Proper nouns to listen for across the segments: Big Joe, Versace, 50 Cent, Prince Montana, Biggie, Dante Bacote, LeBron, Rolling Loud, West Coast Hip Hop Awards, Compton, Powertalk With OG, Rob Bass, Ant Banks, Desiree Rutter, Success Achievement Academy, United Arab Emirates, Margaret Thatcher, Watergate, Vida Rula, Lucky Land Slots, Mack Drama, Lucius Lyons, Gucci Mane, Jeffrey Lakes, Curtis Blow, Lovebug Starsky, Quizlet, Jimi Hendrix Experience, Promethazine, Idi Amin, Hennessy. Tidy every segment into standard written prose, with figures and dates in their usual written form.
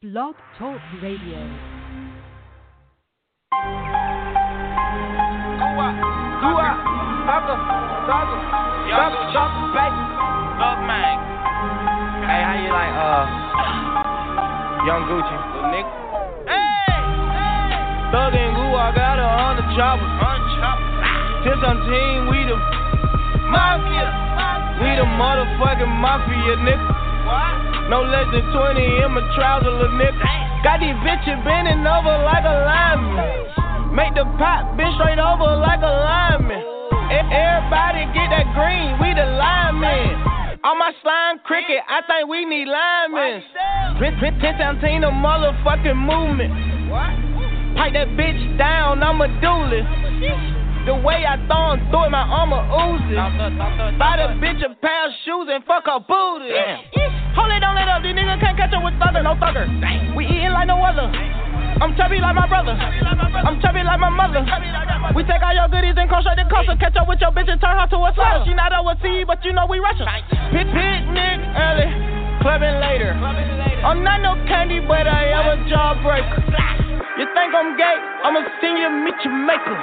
Blog Talk Radio. Love man. Hey, how you like Young Gucci, little nigga? Hey, hey. Thug and Goo, I got a 100 choppers. Just on team, we the mafia. We the motherfucking mafia, nigga. No less than 20 in my trouser, lil' nigga. Got these bitches bending over like a lineman. Make the pop bend straight over like a lineman. Everybody get that green, we the linemen. On my slime cricket, I think we need linemen. Prince Montana, the motherfucking movement. Pipe that bitch down, I'm a duelist. The way I throw him through it, my armor oozes. Buy the bitch a pair of shoes and fuck her booty. Hold it, don't let up. These niggas can't catch up with thugger, no thugger. We eatin' like no other. I'm chubby like my brother. I'm chubby like my mother. We take all your goodies and cross her to coaster. Catch up with your bitch and turn her to a slut. She not overseas, but you know we Russian. Picnic early, clubbing later. I'm not no candy, but I am a jawbreaker. You think I'm gay? I'm a senior meet your maker.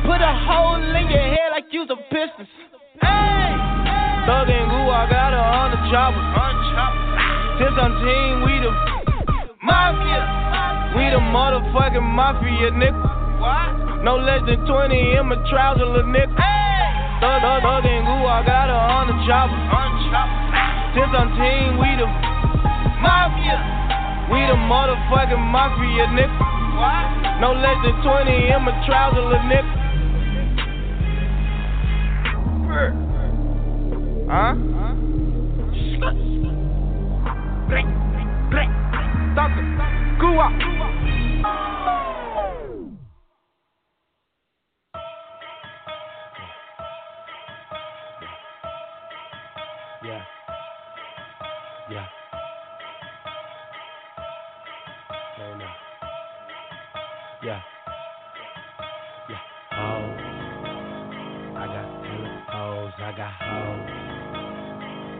Put a hole in your head like you's a business. Hey, Thug and Goo, I got a 100 choppers. Since I'm team, we the mafia. We the motherfucking mafia, nigga. No less than 20 in my trouser, lil' nigga. Thug and Goo, I got a 100 choppers. Since I'm team, we the mafia. We the motherfucking mafia, nigga. No less than 20 in my trouser, lil' nigga. Huh? Blink, blink, doctor, go up. Yeah. Yeah. Yeah. Yeah. Hoes.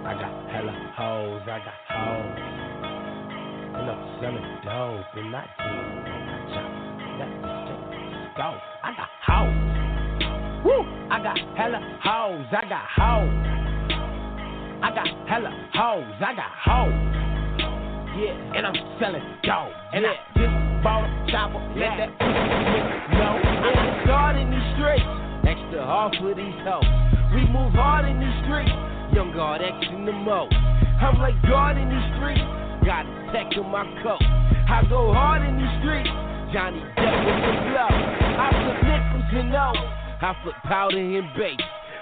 I got hella hoes. I got hoes. I got hella hoes. I got hoes. And I'm selling dope and I do. I chop that shit. Go. I got hoes. Woo. I got hella hoes. I got hoes. I got hella hoes. I got hoes. Yeah. And I'm selling dope. And yeah. I just bought a chopper, let that go. I work hard in these streets, extra hard for these hoes. We move hard in these streets, young guard action the most. I'm like God in these streets, got a tech in my coat. I go hard in these streets, Johnny Depp with the blow. I flip nickels and no, I flip powder and bait.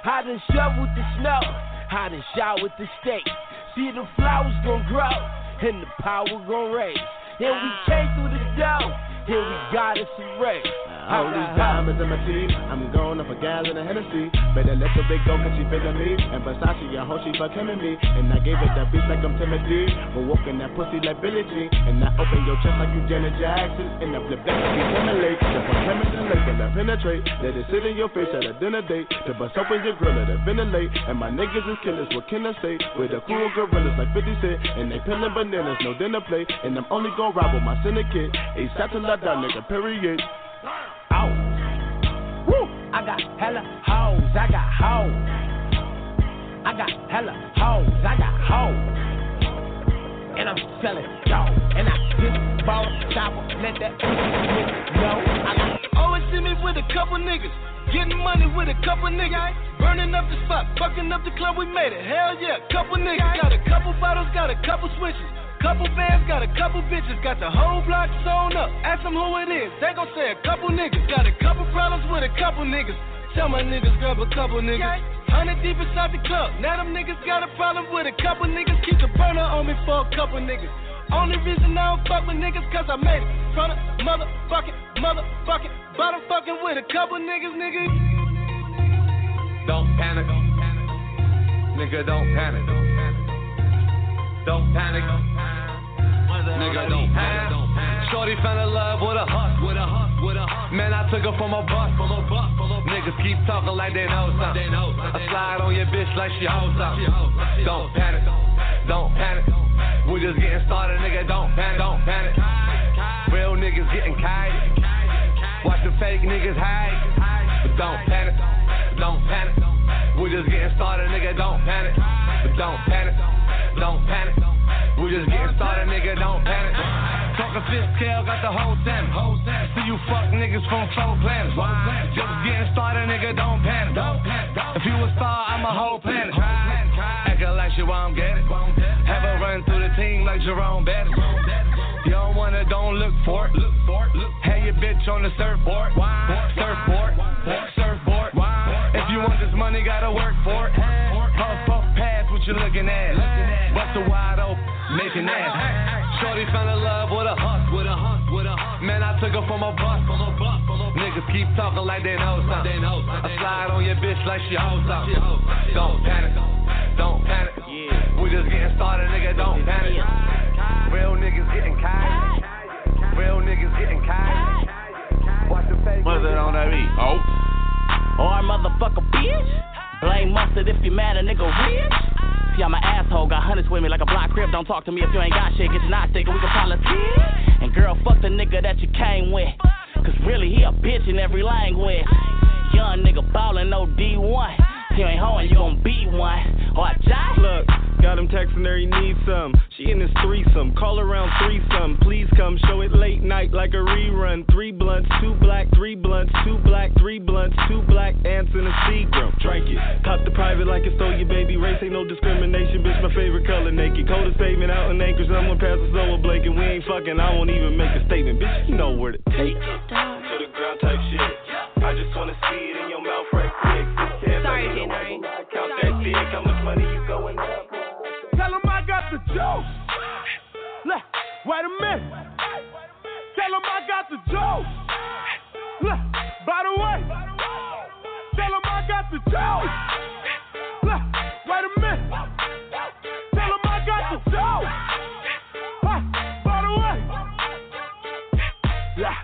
I done shoveled the snow, I done showered the steak. See the flowers gon' grow, and the power gon' raise. And we came through the dough, and we got us a race. All these diamonds in my teeth, I'm going up a gal in a Hennessy. Better let the big go, cause she feelin' me. And Versace, a hoe, she fuckin' me. And I gave it that beat like I'm Timothy. We're walking that pussy like Billie Jean. And I open your chest like you Janet Jackson. And I flip that like you Timberlake. Step on Hamilton Lake and I penetrate. Let it sit in your face at a dinner date. The bus opens your grill, let it ventilate. And my niggas is killers, what can I say? With the cool gorillas like 50 Cent. And they peelin' bananas, no dinner plate. And I'm only gon' ride with my syndicate. ASAP till I die, nigga, period. Ow. Woo. I got hella hoes, I got hoes. I got hella hoes, I got hoes. And I'm selling dope. And I just bought a chopper, let that go. I got always see me with a couple niggas, getting money with a couple niggas, burning up the spot, fucking up the club, we made it. Hell yeah, couple niggas. Got a couple bottles, got a couple switches. Couple bands, got a couple bitches, got the whole block sewn up. Ask them who it is, they gon' say a couple niggas. Got a couple problems with a couple niggas. Tell my niggas grab a couple niggas. 100 deep inside the club, now them niggas got a problem with a couple niggas. Keep the burner on me for a couple niggas. Only reason I don't fuck with niggas cause I made it from the motherfucking bottom, fucking with a couple niggas, nigga. Don't panic, nigga, don't panic. Don't panic, nigga, don't panic. Shorty fell in love with a hus, man, I took her from a bus. Niggas keep talking like they know something. I slide on your bitch like she hoes up. Don't panic. don't panic. We just getting started, nigga, don't panic, don't panic. Real niggas getting kite. Watch the fake niggas hide. But don't panic, don't panic. We just getting started, nigga, don't panic. But don't panic, don't panic. We just getting started, nigga, don't panic. Talking fifth scale, got the whole ten. See you fuck niggas from four planets. Just getting started, nigga, don't panic. If you a star, I'm a whole planet. Acting like you won't get it. Have a run through the team like Jerome Bettis. You don't want it, don't look for it. Have your bitch on the surfboard. Surfboard, surfboard. If you want this money, gotta work for it. Puff, puff, pass what you looking at. Bust a wide open, making ass. Shorty fell in love with a huss, with a huss, with a huss. Man, I took her from a bus. Niggas keep talking like they know something. I slide on your bitch like she hoes up. Don't panic, don't panic. We just getting started, nigga, don't panic. Real niggas getting kind. Real niggas getting kind. Watch the face. What's it on that beat? Oh. Or motherfucker, bitch. Blame mustard if you mad, a nigga rich. I'm an asshole, got hundreds with me like a block crib. Don't talk to me if you ain't got shit, get your knots thick and we can politics. And girl, fuck the nigga that you came with, cause really he a bitch in every language. Young nigga ballin', no D1. If you ain't hoeing, you gon' beat one. Or a job. Look, got him texting her, he needs some. She in this threesome, call around threesome. Please come, show it late night like a rerun. 3 blunts, 2 black, 3 blunts, 2 black, 3 blunts, 2 black, ants in a Seagram. Drink it, pop the private like it stole your baby. Race ain't no discrimination, bitch, my favorite color naked. Coldest pavement out in Anchorage, I'm gonna pass a solar blanket. We ain't fucking, I won't even make a statement. Bitch, you know where to take it. To the ground type shit. I just wanna see it in your mouth right quick. Sorry, Henry. Count that dick, how much money you going up? Tell him I got the juice. Look, wait a minute. Tell him I got the juice. Look, by the way. Tell him I got the juice. Look, wait a minute. Tell him I got the juice. By the way. Yeah.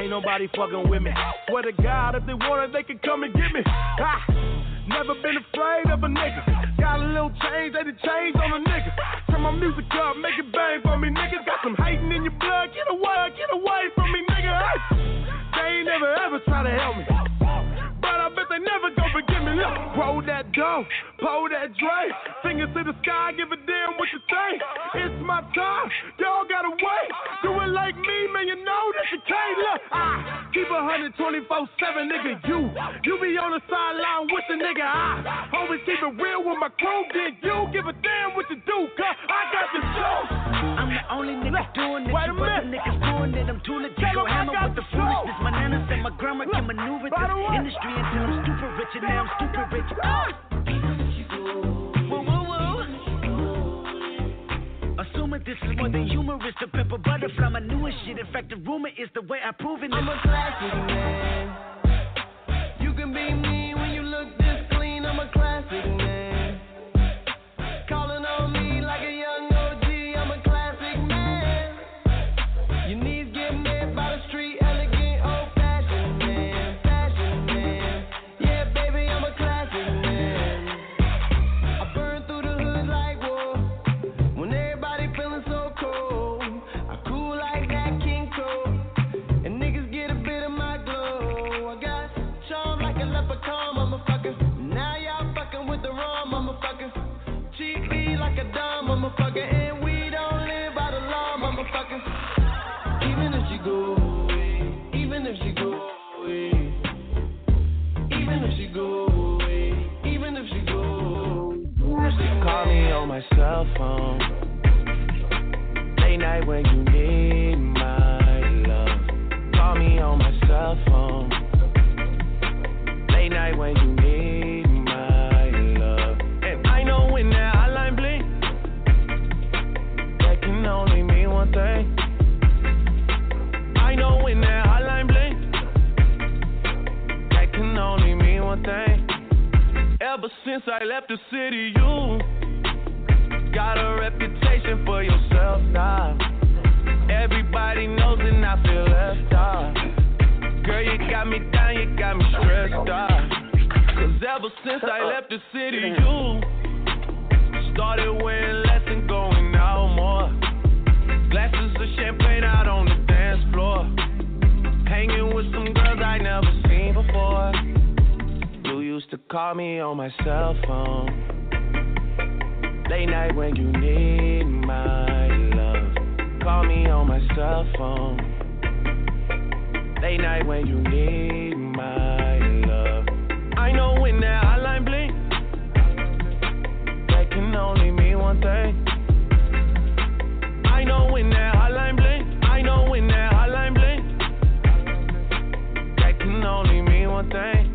Ain't nobody fucking with me. Swear to God, if they want it, they can come and get me. Ha! Never been afraid of a nigga. Got a little change, they done change on a nigga. Turn my music up, make it bang for me, niggas. Got some hating in your blood, get away from me, nigga. Hey. They ain't never ever try to help me, but I bet they never gon' forgive me. Look, roll that dough, pull that drape. Fingers to the sky, give a damn what you think. It's my time, y'all gotta wait. Do it like me, man, you know that you can't. Look, I keep 124/7, nigga, you be on the sideline with the nigga. I always keep it real with my crew, then you give a damn what you do, cause I got the show. I'm the only nigga doing this, you other niggas doing it, I'm too legit, go hammer with the foolishness. My nanas and my grandma can maneuver this industry until I'm stupid rich, and now I'm stupid rich. Assuming this is more than humorous to pimp a butterfly, my newest shit. In fact, the rumor is the way I've proven it. I'm a classic man. You can be mean when you look this clean. I'm a classic man. Calling on me like a young OG. I'm a classic man. Your knees get met by the street. Elegant, old-fashioned man. Fashion man. Yeah, baby, I'm a classic man. I burn through the hood like war. When everybody feeling so cold, I cool like that King Cole. And niggas get a bit of my glow. I got charm like a leprechaun, motherfucker. Now y'all fucking with the wrong motherfucker. Cheat me like a dumb motherfucker. And we don't live by the law, motherfucker. Even if she go away, even if she go away, even if she go away, even if she go away. She call me on my cell phone. Late night when you need my love. Call me on my cell phone. Late night when you need my love. And I know when that hotline blink, that can only mean one thing. I know when that hotline blink, that can only mean one thing. Ever since I left the city, you got a reputation for yourself now. Everybody knows and I feel left out. Girl, you got me down, you got me stressed out. Cause ever since I left the city, you started wearing less Call me on my cell phone. Late night when you need my love. Call me on my cell phone. Late night when you need my love. I know when that hotline blink, that can only mean one thing. I know when that hotline blink, I know when that hotline blink, that can only mean one thing.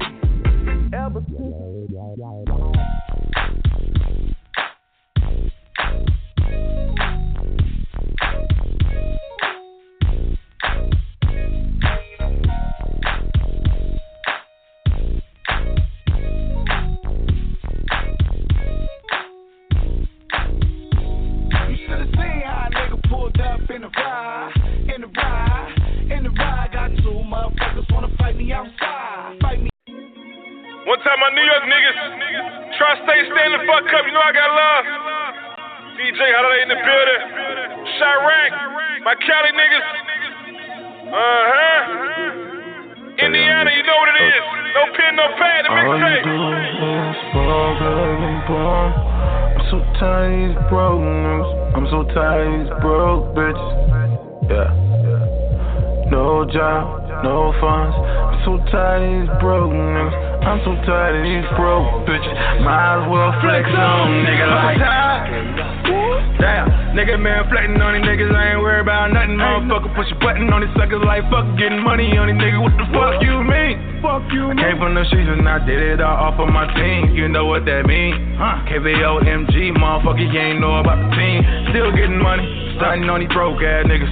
KVOMG, motherfucker, you ain't know about the team. Still getting money, starting on these broke ass niggas.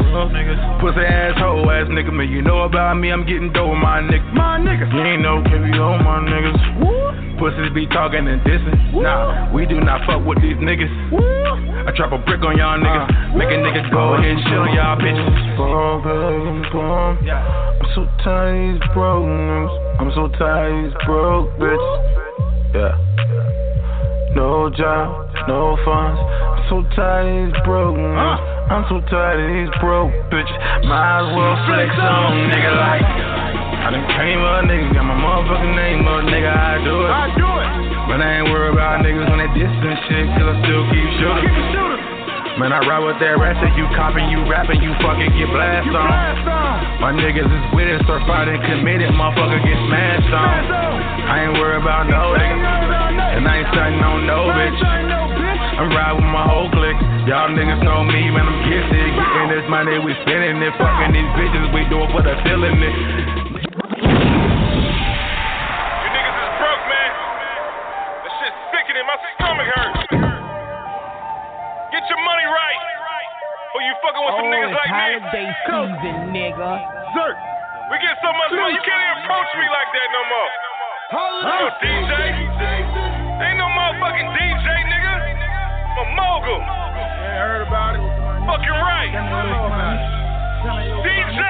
Pussy asshole ass nigga, man, you know about me, I'm getting dope, my nigga. My niggas, you ain't no KVO, my niggas. Pussies be talking and dissing. Nah, we do not fuck with these niggas. I drop a brick on y'all niggas, make a nigga go ahead and shit on y'all bitches. I'm so tired of these broke niggas. I'm so tired of these broke bitches. Yeah. No job, no funds. I'm so tired of these broke niggas. I'm so tired of these broke bitches. Might as well flex on nigga like I done came up, nigga, got my motherfucking name up, nigga, I do it. I do it. But I ain't worried about niggas on that distance shit, cause I still keep shooting. Man, I ride with that ratchet, you copping, you rapping, you fucking get blast on. My niggas is with it, start fighting, committed, motherfucker get smashed on. I ain't worried about no niggas, and I ain't starting on no bitch. I'm riding with my whole clique, y'all niggas know me, man, I'm kissing. Getting this money, we spending it, fucking these bitches, we do it for the feeling it. You niggas is broke, man. That shit's sickening, my stomach hurts. Get your money right, or you fucking with some niggas like me. Season, nigga. Sir, we get so much money, you can't even approach me like that no more. No DJ, ain't no motherfucking DJ, nigga. I'm a mogul. Yeah, heard about it. Fucking right. DJ,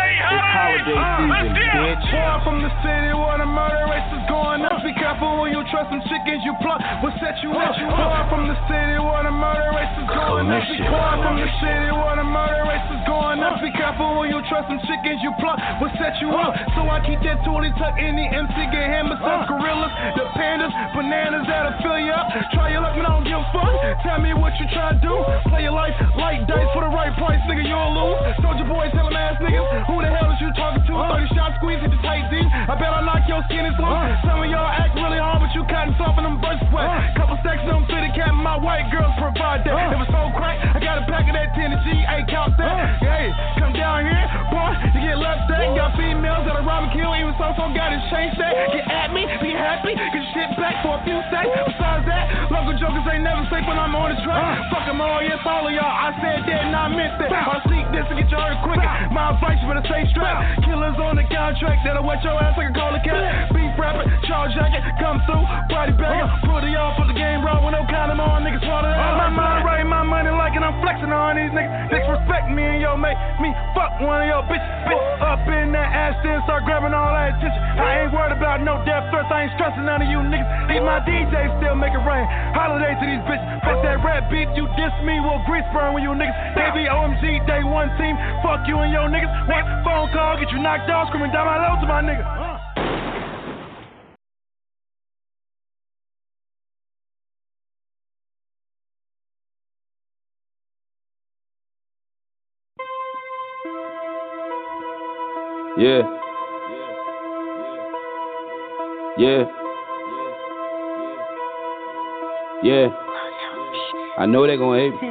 let's get it. I'm from the city where the murder rates is going up. Be careful when you trust them chickens you pluck. What set you up? I'm from the city where the murder rates is going up. I'm from the city where the murder rates is going up. Be careful when you trust them chickens you pluck. What set you up? So I keep that toolie tuck in the MC, get hammered some gorillas, the pandas, bananas that'll fill you up. Try your luck, man, I don't give a fuck. Tell me what you tryna do. Play your life like dice for the right price, nigga, you'll lose. Soldier boy, tell him ass niggas, who the hell is you talking to? 30 shots, squeeze, hit the tight D. I bet I knock your skin as long. Some of y'all act really hard, but you cotton soft and them butt sweat. Couple stacks on fit the cap, my white girls provide that. If it's so crack, I got a pack of that Tennessee, ain't count that. Hey, come down here, boy, you get left that. Got females that'll rob and kill, even so gotta change that. Get at me, be happy, get shit back for a few stacks. Besides that, local jokers ain't never safe when I'm on the track. Fuck them all, yes, all of y'all, I said that and I meant that. I'll sneak this and get you hurt quicker. My advice, you better stay strapped. Killers on the contract, that'll wet your ass like a cola cat. Beef rapper, Charles jacket, come through, body bag. Put it off for the game, bro, with no kind of more niggas water. My mind right, my money like, and I'm flexing on these niggas. Disrespect me and yo, make me fuck one of your bitches. Bitch up in that ass, then start grabbing all that attention. I ain't worried about no death threats, I ain't stressing none of you niggas. These my DJs still make it rain. Holiday to these bitches. Fuck that rap beat, you diss me, we'll grease burn with you niggas. They be OMG, day one team, fuck you and your niggas. One phone call, get you knocked out, screaming down my low to my nigga. Yeah. Yeah. Yeah. I know they gon' hate me.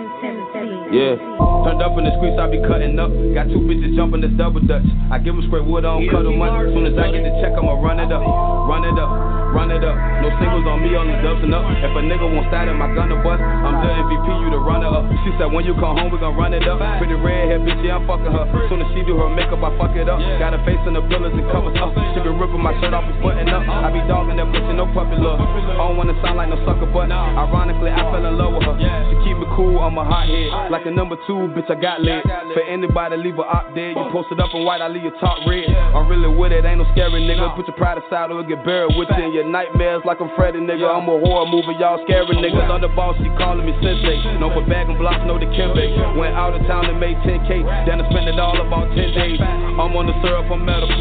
Yeah. Turned up in the streets, I be cutting up. Got two bitches jumping the double dutch. I give them straight wood, I don't cut them up. As soon as I get the check, I'ma run it up. Run it up. Run it up. No singles on me, only dubs and up. If a nigga won't side in my gun to bust, I'm the MVP, you the runner up. She said, when you come home, we gon' run it up. Pretty red hair, bitch, yeah, I'm fucking her. Soon as she do her makeup, I fuck it up. Got her face in the pillars and covers up. She be ripping my shirt off and button up. I be dogging that bitch and no puppy love. I don't wanna sound like no sucker, but ironically, I fell in love with her. She keep me cool, I'm a hothead. Like a number two, bitch, I got lit. For anybody, leave a op dead. You post it up in white, I leave your top red. I'm really with it, ain't no scary nigga. Put your pride aside or get buried with you. Your nightmares like I'm Freddy, nigga. I'm a horror movie, y'all scary niggas. Underboss, she calling me sensei. No for bag and blocks, no the Kimbe. Went out of town and made 10K. Then I spent it all about 10 days. I'm on the syrup, I'm medical.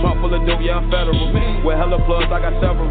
Trump full of dope, yeah, I'm federal. With hella plugs, I got several.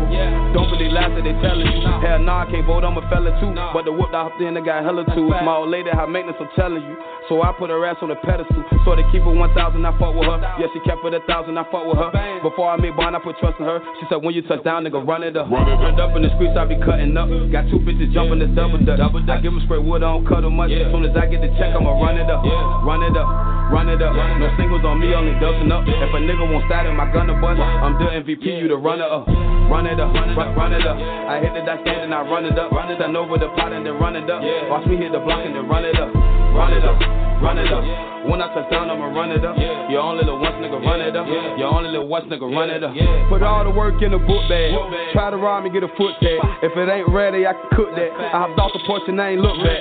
Don't believe lies that they telling you. Hell nah, I can't vote, I'm a fella too. But the whoop I hopped in, I got hella too. My old lady, her maintenance, I'm telling you. So I put her ass on a pedestal. So to keep her 1,000, I fuck with her. Yeah, she kept it 1,000, I fuck with her. Before I made bond, I put trust in her. She said, when you touch down, nigga, run it up. Turned up in the streets, I be cutting up. Got two bitches jumping the double dutch. I give them straight wood, I don't cut them much. As soon as I get the check, I'ma run it up. Run it up. Run it up. No singles on me, only dubs and up. If a nigga won't start in my gun to bust, I'm the MVP, you the runner up. Run it up, run it up. I hit it, I stand and I run it up. Stand over the pot and then run it up. Watch me hit the block and then run it up. Run it up, run it up. When I touch down, I'ma run it up. You only little once, nigga, run it up. You only little once, nigga, run it up. Put all the work in the book bag. Try to rob me, get a foot tag. If it ain't ready, I can cook that. I hopped off the porch and I ain't look back.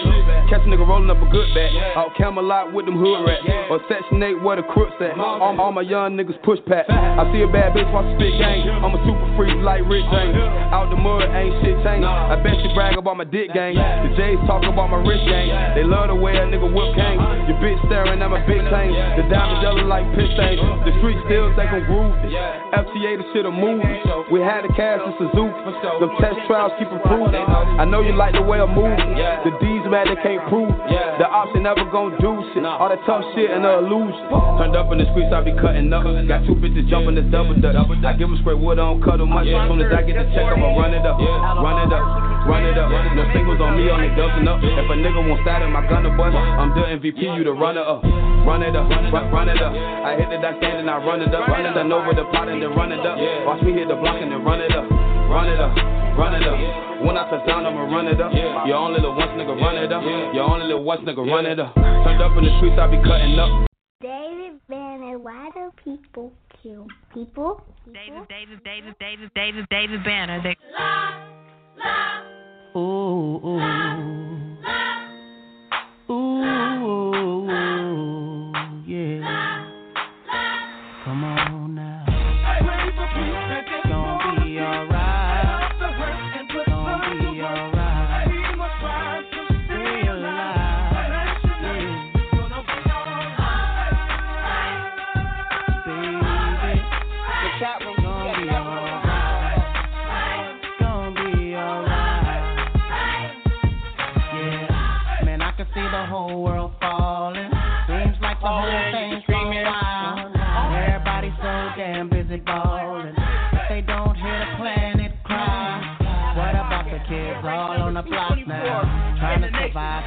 Catch a nigga rolling up a good bag. Out Camelot with them hood rats. Or Section 8 where the crooks at. All my young niggas push pack. I see a bad bitch watch a spit gang. I'm a super freak like Rich James. Out the mud, ain't shit changed. I bet she brag about my dick gang. The J's talk about my wrist gang. They love the way a nigga whip gang. Your bitch staring at my big tank, the diamonds yellow like piss stains. The streets still think I'm groovy. FTA, the shit a movie. We had the cash in Suzuki. The test trials keep improving. I know you like the way I'm moving. The D's mad they can't prove. The ops ain't never gon' do shit. All that tough shit and the illusion. Turned up in the streets, I be cutting up. Got two bitches jumping the double dutch. I give them straight wood, I don't cut them much. As soon as I get the check, I'ma run it up. Run it up. Run it up. No singles on me, only dubs and up. If a nigga won't start in my gun to bust, I'm the MVP, you the runner up. Run it up, run it up. I hit it, I stand and I run it up. Run it up over the pot and then run it up. Watch me hit the block and then run it up. Run it up, run it up. When I touch down, I'ma run it up. You only little once, nigga, run it up. You only little once, nigga, run it up. Turned up in the streets, I be cutting up. David Bannon, why do people kill people? David Bannon. Love, ooh, love, ooh.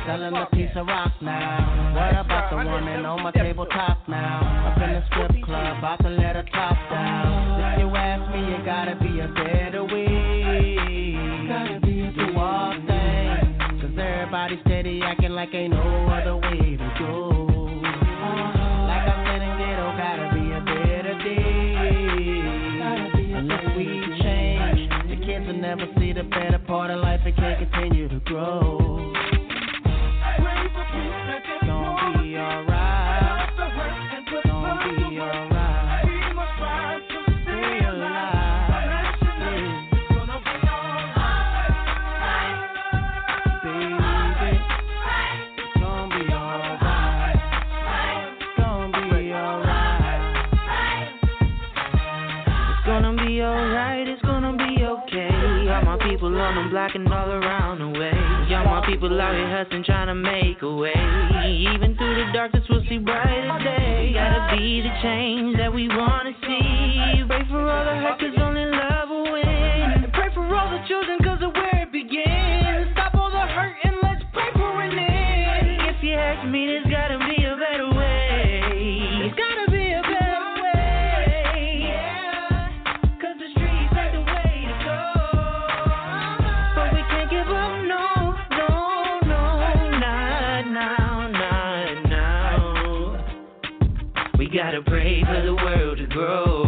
Selling a piece of rock now. What about the woman on my tabletop now? Up in the strip club, about to let her top down. If you ask me, you gotta be a better way to all things. Cause everybody steady acting like ain't no other way to go. Like I'm in ghetto, gotta be a better day. Unless we change, the kids will never see the better part of life. It can't continue to grow. Alright, it's gonna be okay. All my people on them black and all around the way. Y'all my people out here hustling, trying to make a way. Even through the darkness, we'll see brighter days. We gotta be the change that we wanna see. Pray for all the hurt, 'cause only love will win. And pray for all the children, 'cause of where it begins. Stop all the hurt and let's pray for an end. If you ask me, there's gotta be a better way. There's gotta be a better way. Yeah, 'cause the streets ain't the way to go. But we can't give up, no, not now. We gotta pray for the world to grow.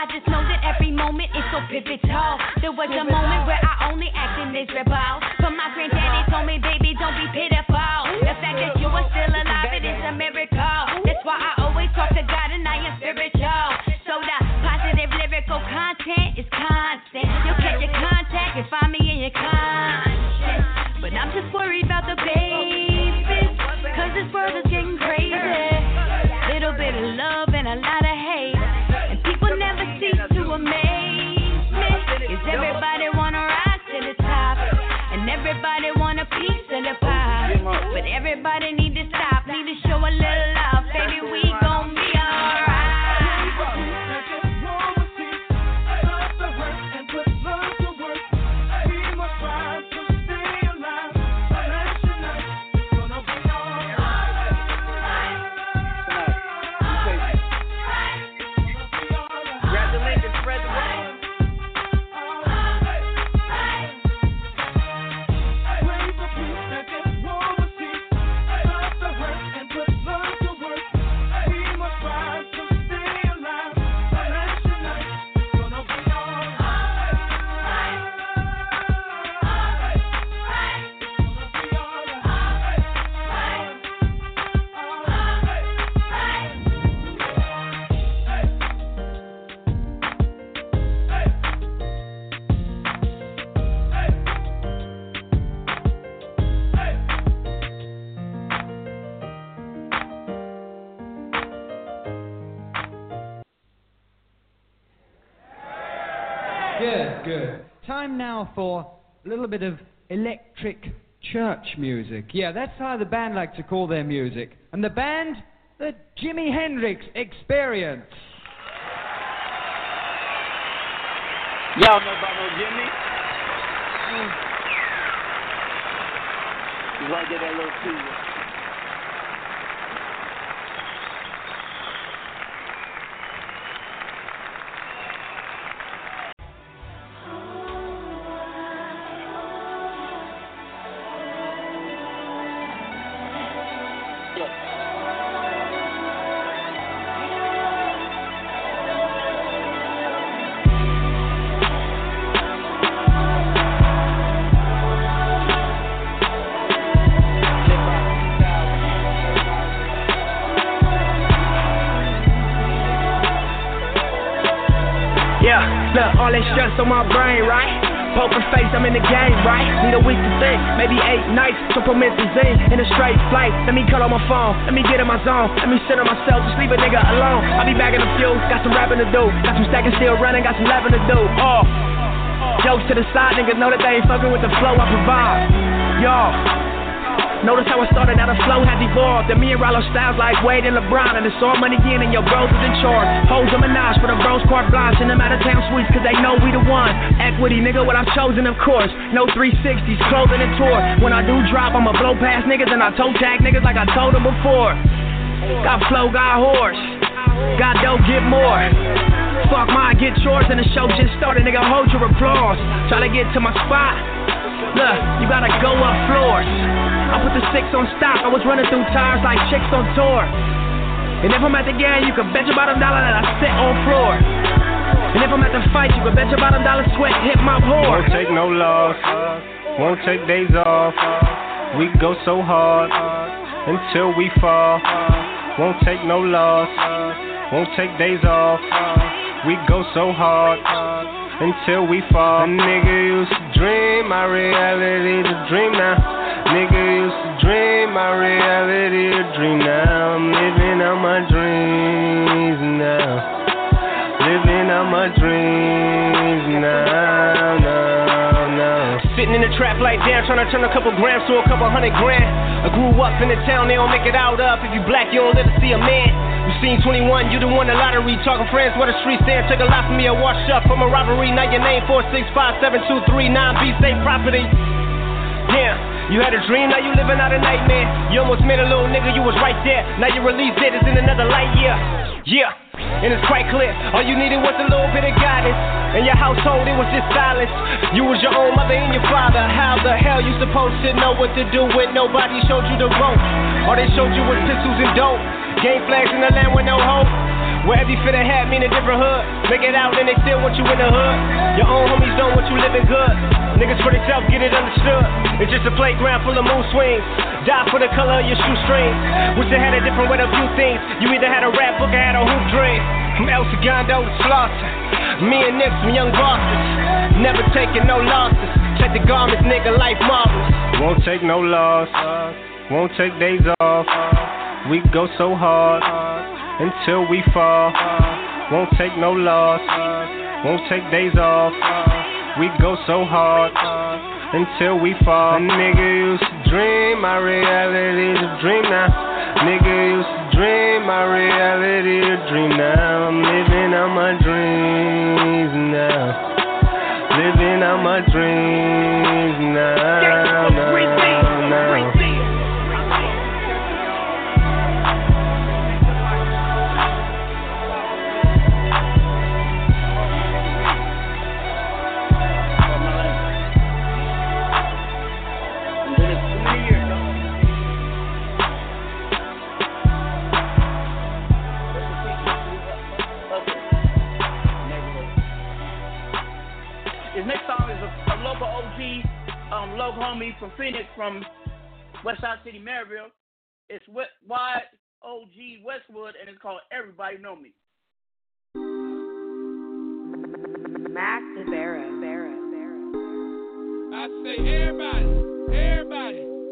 I just know that every moment is so pivotal. There was a moment where I only acted miserable, but my granddaddy told me, baby, don't be pitiful. The fact that you are still alive, it is a miracle. That's why I always talk to God and I am spiritual. So the positive lyrical content is constant. You'll catch your contact and find me in your conscience. But I'm just worried about the babies, 'cause this world is getting crazy. Little bit of love and a lot of hate. Everybody wanna rise to the top, and everybody want a piece of the pie, but everybody need to stop, need to show a little love, baby, we gon' be alright. Now for a little bit of electric church music. Yeah, that's how the band like to call their music. And the band, the Jimi Hendrix Experience. Y'all know about no Jimmy? You want to get that little teaser. All that stress on my brain, right? Poker face, I'm in the game, right? Need a week to think, maybe 8 nights. Supplementazine in a straight flight. Let me cut on my phone, let me get in my zone. Let me sit on myself, just leave a nigga alone. I'll be back in a few, got some rapping to do. Got some stacking still running, got some laughing to do. Jokes to the side, nigga know that they ain't fucking with the flow I provide. Y'all notice how I started out a flow had evolved. And me and Rollo styles like Wade and LeBron. And it's all money in and your bros is in charge. Hoes a menage for the bros, carte blanche. And them out of town sweets, 'cause they know we the one. Equity, nigga, what I've chosen, of course. No 360s, clothing and tour. When I do drop, I'ma blow past niggas. And I toe tag niggas like I told them before. Got flow, got horse. Got dope, get more. Fuck mine, get yours. And the show just started, nigga, hold your applause. Try to get to my spot. Look, you gotta go up floors. I put the 6 on stop, I was running through tires like chicks on tour. And if I'm at the game, you can bet your bottom dollar that I sit on floor. And if I'm at the fight, you can bet your bottom dollar sweat hit my whore. Won't take no loss, won't take days off. We go so hard until we fall. Won't take no loss, won't take days off. We go so hard until we fall. A nigga used to dream my reality to dream now. Nigga used to dream my reality to dream now. I'm living out my dreams now. Living out my dreams now, now, now. Sitting in the trap like damn, trying to turn a couple grams to a couple hundred grand. I grew up in the town, they don't make it out of. If you black, you don't live to see a man. You seen 21, you done won the lottery. Talking friends, where the street stand. Took a lot from me, I washed up from a robbery. Now your name, 4657239. Be safe property. Yeah, you had a dream, now you living out a nightmare. You almost met a little nigga, you was right there. Now you released it, it's in another light year. Yeah, and it's quite clear. All you needed was a little bit of guidance. In your household, it was just silence. You was your own mother and your father. How the hell you supposed to know what to do when nobody showed you the rope? All they showed you was pistols and dope. Game flags in the land with no hope. Where every fit of hat mean a different hood. Make it out and they still want you in the hood. Your own homies don't want you living good. Niggas for themselves, get it understood. It's just a playground full of moon swings. Die for the color of your shoestrings. Wish they had a different way to view things. You either had a rap book or had a hoop dream. From El Segundo to Slaughter. Me and Nick from Young Bosses. Never taking no losses. Check the garments, nigga, life marvelous. Won't take no loss. Won't take days off. We go so hard until we fall. Won't take no loss, won't take days off. We go so hard until we fall. A nigga used to dream my reality to dream now. Nigga used to dream my reality to dream now. I'm living out my dreams now. Living out my dreams now, now, now. Local homie from Phoenix, from Westside City, Maryville. It's Wide OG Westwood, and it's called Everybody Know Me. Mack Vera. I say everybody. I say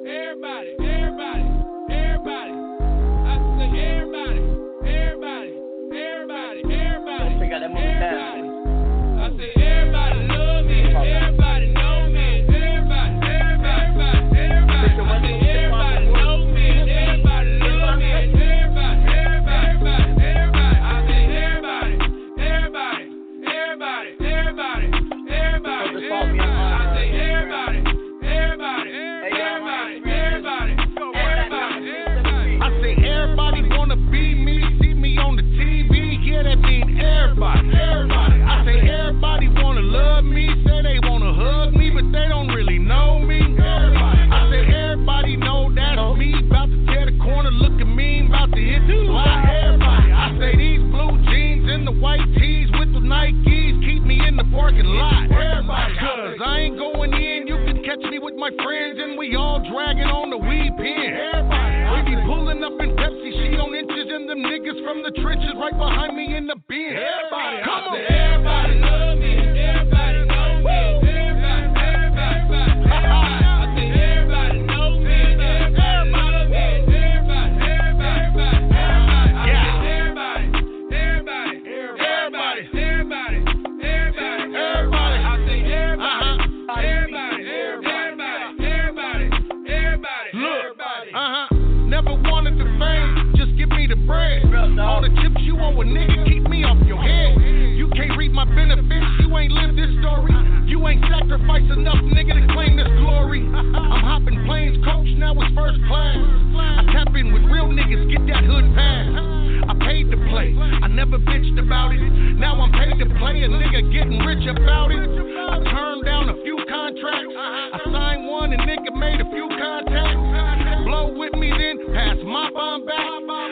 everybody. I got that moment. I say everybody love me, everybody know me. My friends and we all dragging on the weed pen. We be pulling up in Pepsi, she on inches, and them niggas from the trenches right behind me in the bin. Everybody, come on, everybody love me, everybody know me, everybody. I say everybody know me, everybody love me, everybody. I say everybody. I say all the chips you want with nigga, keep me off your head. You can't reap my benefits, you ain't lived this story. You ain't sacrificed enough, nigga, to claim this glory. I'm hopping planes, coach, now it's first class. I tap in with real niggas, get that hood pass. I paid to play, I never bitched about it. Now I'm paid to play, a nigga getting rich about it. I turned down a few contracts, I signed one and nigga made a few contacts. Blow with me then, pass my bomb back.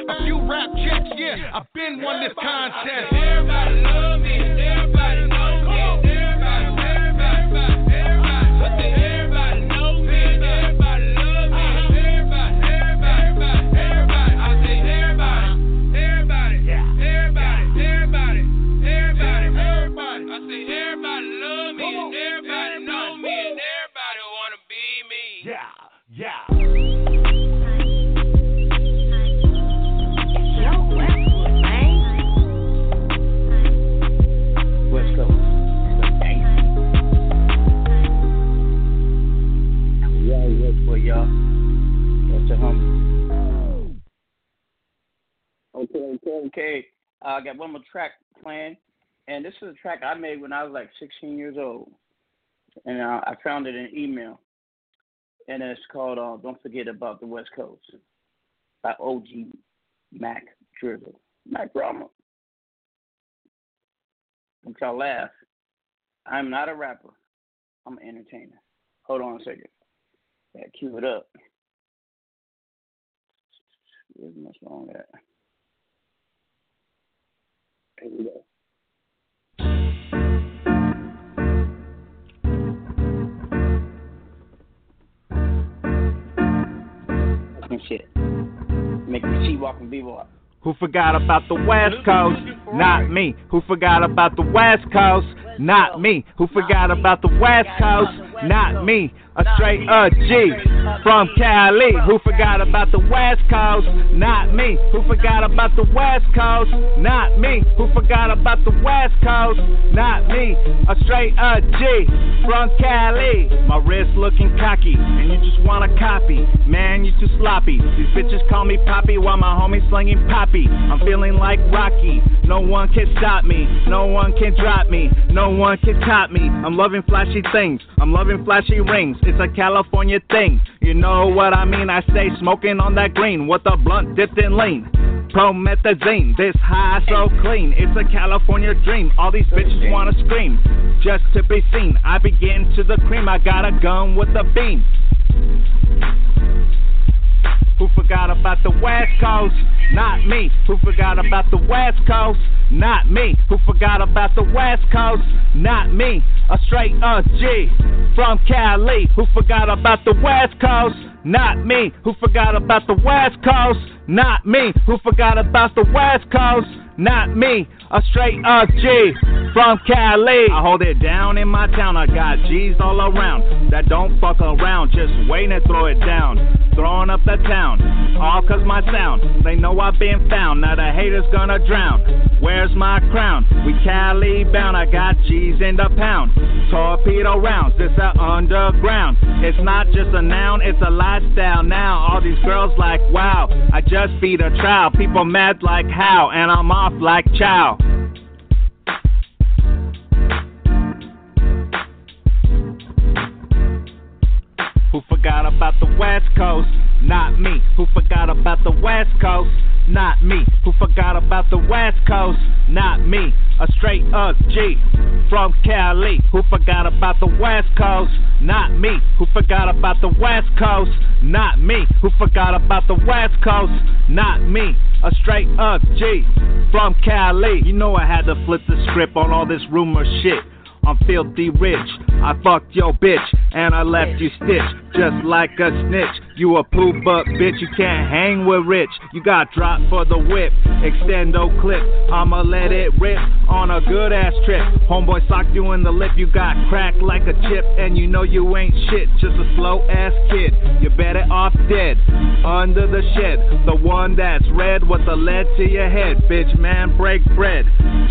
A few rap checks, yeah, I've been won this contest. Everybody love me, everybody know me, everybody. Everybody know me, everybody love me, everybody. I say everybody. Okay. I got one more track planned, and this is a track I made when I was like 16 years old, and I found it in an email, and it's called "Don't Forget About the West Coast" by OG Mack Drizzle, Mack Drama. Don't y'all laugh. I'm not a rapper. I'm an entertainer. Hold on a second. Gotta cue it up. Where's my song at? Here we go. Fucking shit. Make me see walking b-walk. Who forgot about the West Coast? Not me. Who forgot about the West Coast? Not me. Who forgot about the West Coast? Not me. A straight OG from Cali. Who forgot about the West Coast? Not me. Who forgot about the West Coast? Not me. Who forgot about the West Coast? Not me. A straight OG from Cali. My wrist looking cocky, and you just wanna copy. Man, you too sloppy. These bitches call me Poppy while my homies slinging Poppy. I'm feeling like Rocky. No one can stop me. No one can drop me. No one can top me. I'm loving flashy things. I'm loving flashy rings. It's a California thing. You know what I mean? I stay smoking on that green with a blunt dipped in lean. Promethazine, this high so clean. It's a California dream. All these bitches wanna scream just to be seen. I begin to the cream. I got a gun with a beam. Who forgot about the West Coast? Not me. Who forgot about the West Coast? Not me. Who forgot about the West Coast? Not me. A straight OG from Cali. Who forgot about the West Coast? Not me. Who forgot about the West Coast? Not me. Who forgot about the West Coast? Not me. A straight OG from Cali. I hold it down in my town. I got G's all around that don't fuck around, just waiting to throw it down. Throwing up the town, all cause my sound. They know I've been found, now the haters gonna drown. Where's my crown? We Cali bound. I got G's in the pound. Torpedo rounds, this a underground. It's not just a noun, it's a lifestyle now. All these girls like wow, I just beat a trial. People mad like how, and I'm off like chow. Who forgot about the West Coast? Not me. Who forgot about the West Coast? Not me. Who forgot about the West Coast? Not me. A straight OG from Cali. Who forgot about the West Coast? Not me. Who forgot about the West Coast? Not me. Who forgot about the West Coast? Not me. A straight OG from Cali. You know I had to flip the script on all this rumor shit. I'm filthy rich. I fucked your bitch and I left you stitched just like a snitch. You a poop up bitch. You can't hang with rich. You got dropped for the whip. Extendo clip. I'ma let it rip on a good ass trip. Homeboy socked you in the lip. You got cracked like a chip, and you know you ain't shit. Just a slow ass kid. You better off dead under the shed. The one that's red with the lead to your head. Bitch man break bread.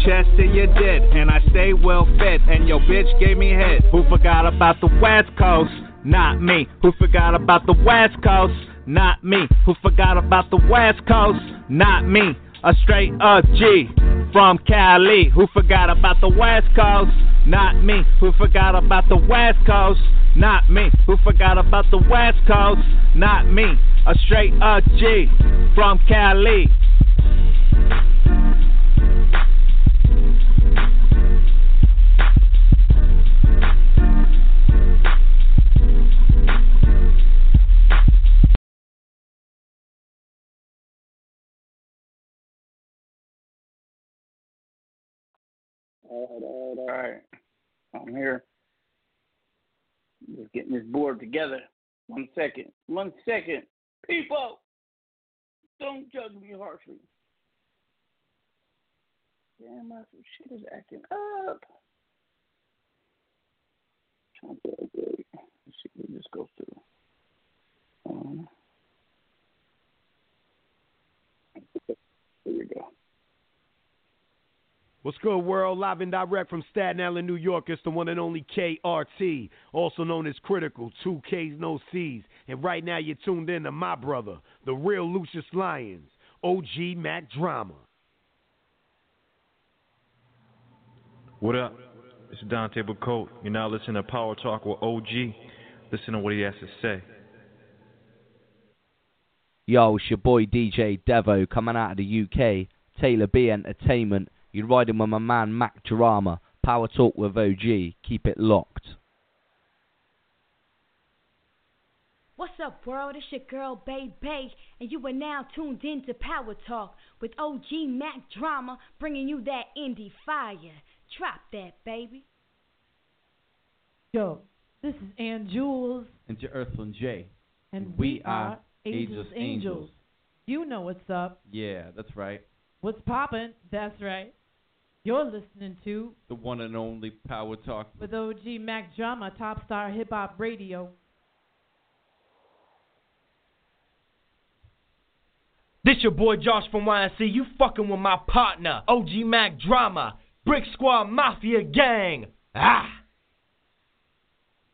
Chest to your dead, and I stay well fed. And your bitch gave me head. Who forgot about the West Coast? Not me. Who forgot about the West Coast? Not me. Who forgot about the West Coast? Not me. A straight OG from Cali. Who forgot about the West Coast? Not me. Who forgot about the West Coast? Not me. Who forgot about the West Coast? Not me. A straight OG from Cali. All right. I'm here. Just getting this board together. One second. People, don't judge me harshly. Damn, my shit is acting up. Let's see what this goes through. Here we go. What's good, world? Live and direct from Staten Island, New York. It's the one and only KRT, also known as Critical, two Ks, no Cs. And right now you're tuned in to my brother, the real Lucius Lyons, OG Mack Drama. What up? It's Dante Bacote. You're now listening to Power Talk with OG. Listen to what he has to say. Yo, it's your boy DJ Devo coming out of the UK, Taylor B Entertainment. You're riding with my man Mack Drama. Power Talk with OG. Keep it locked. What's up, world? It's your girl, Bae, and you are now tuned in to Power Talk with OG Mack Drama, bringing you that indie fire. Drop that, baby. Yo, this is Ann Jules. And your Earthling J. And we are Angels. You know what's up. Yeah, that's right. What's poppin'? That's right. You're listening to the one and only Power Talk with OG Mack Drama, Top Star Hip Hop Radio. This your boy Josh from YNC. You fucking with my partner, OG Mack Drama, Brick Squad Mafia Gang. Ah!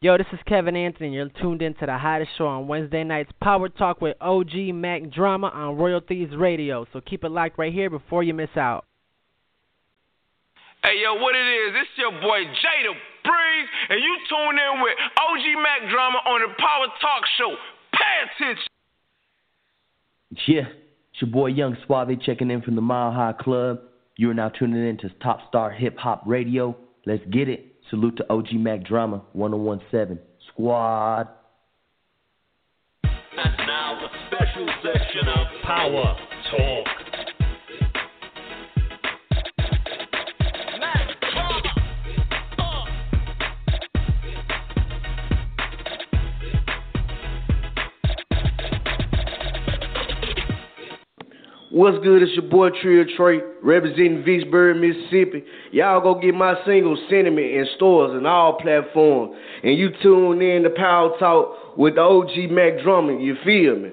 Yo, this is Kevin Anthony. You're tuned in to the hottest show on Wednesday nights, Power Talk with OG Mack Drama on Royal Thieves Radio. So keep it locked right here before you miss out. Hey, yo, what it is? It's your boy Jada Briggs, and you tune in with OG Mack Drama on the Power Talk Show. Pay attention. Yeah. It's your boy Young Suave checking in from the Mile High Club. You are now tuning in to Top Star Hip Hop Radio. Let's get it. Salute to OG Mack Drama, 1017 Squad. And now a special section of Power Talk. What's good? It's your boy Trio Trey, representing Vicksburg, Mississippi. Y'all go get my single, Sentiment, in stores and all platforms. And you tune in to Power Talk with the OG Mack Drama. You feel me?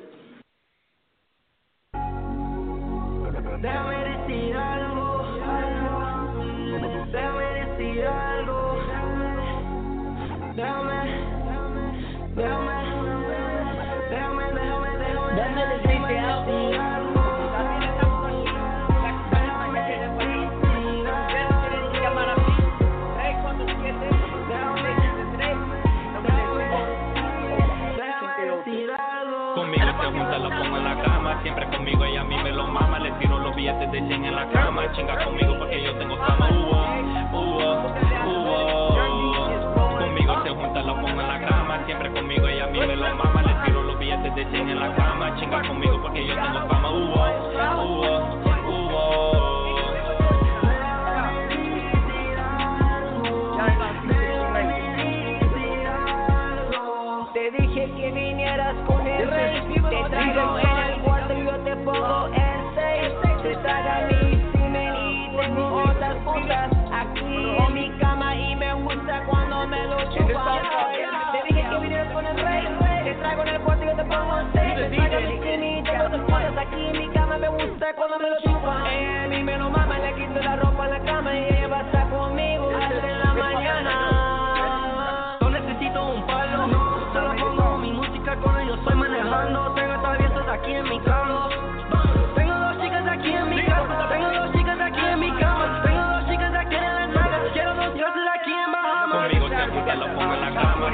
Siempre conmigo, ella a mí me lo mama. Le tiro los billetes de 100 en la cama. Chinga conmigo porque yo tengo fama. Conmigo se junta, lo pongo en la cama. Siempre conmigo, ella a mí me lo mama. Le tiro los billetes de 100 en la cama. Chinga conmigo porque yo tengo fama. Te dije que vinieras con el rey. Te traigo el pongo el 6, te traga mi semen y tengo otras cosas aquí en mi cama y me gusta cuando me lo chupan. Te dije que vinieras con el rey, te traigo en el cuarto y yo te pongo el 6, te traga mi semen y tengo otras cosas aquí en mi cama, me gusta cuando me lo chupan. Ella a mí me lo mama, le quito la ropa en la cama y ella va a estar conmigo hasta en la mañana. No necesito un palo, solo pongo mi música cuando yo estoy manejando, tengo estas abiertas aquí en mi cama.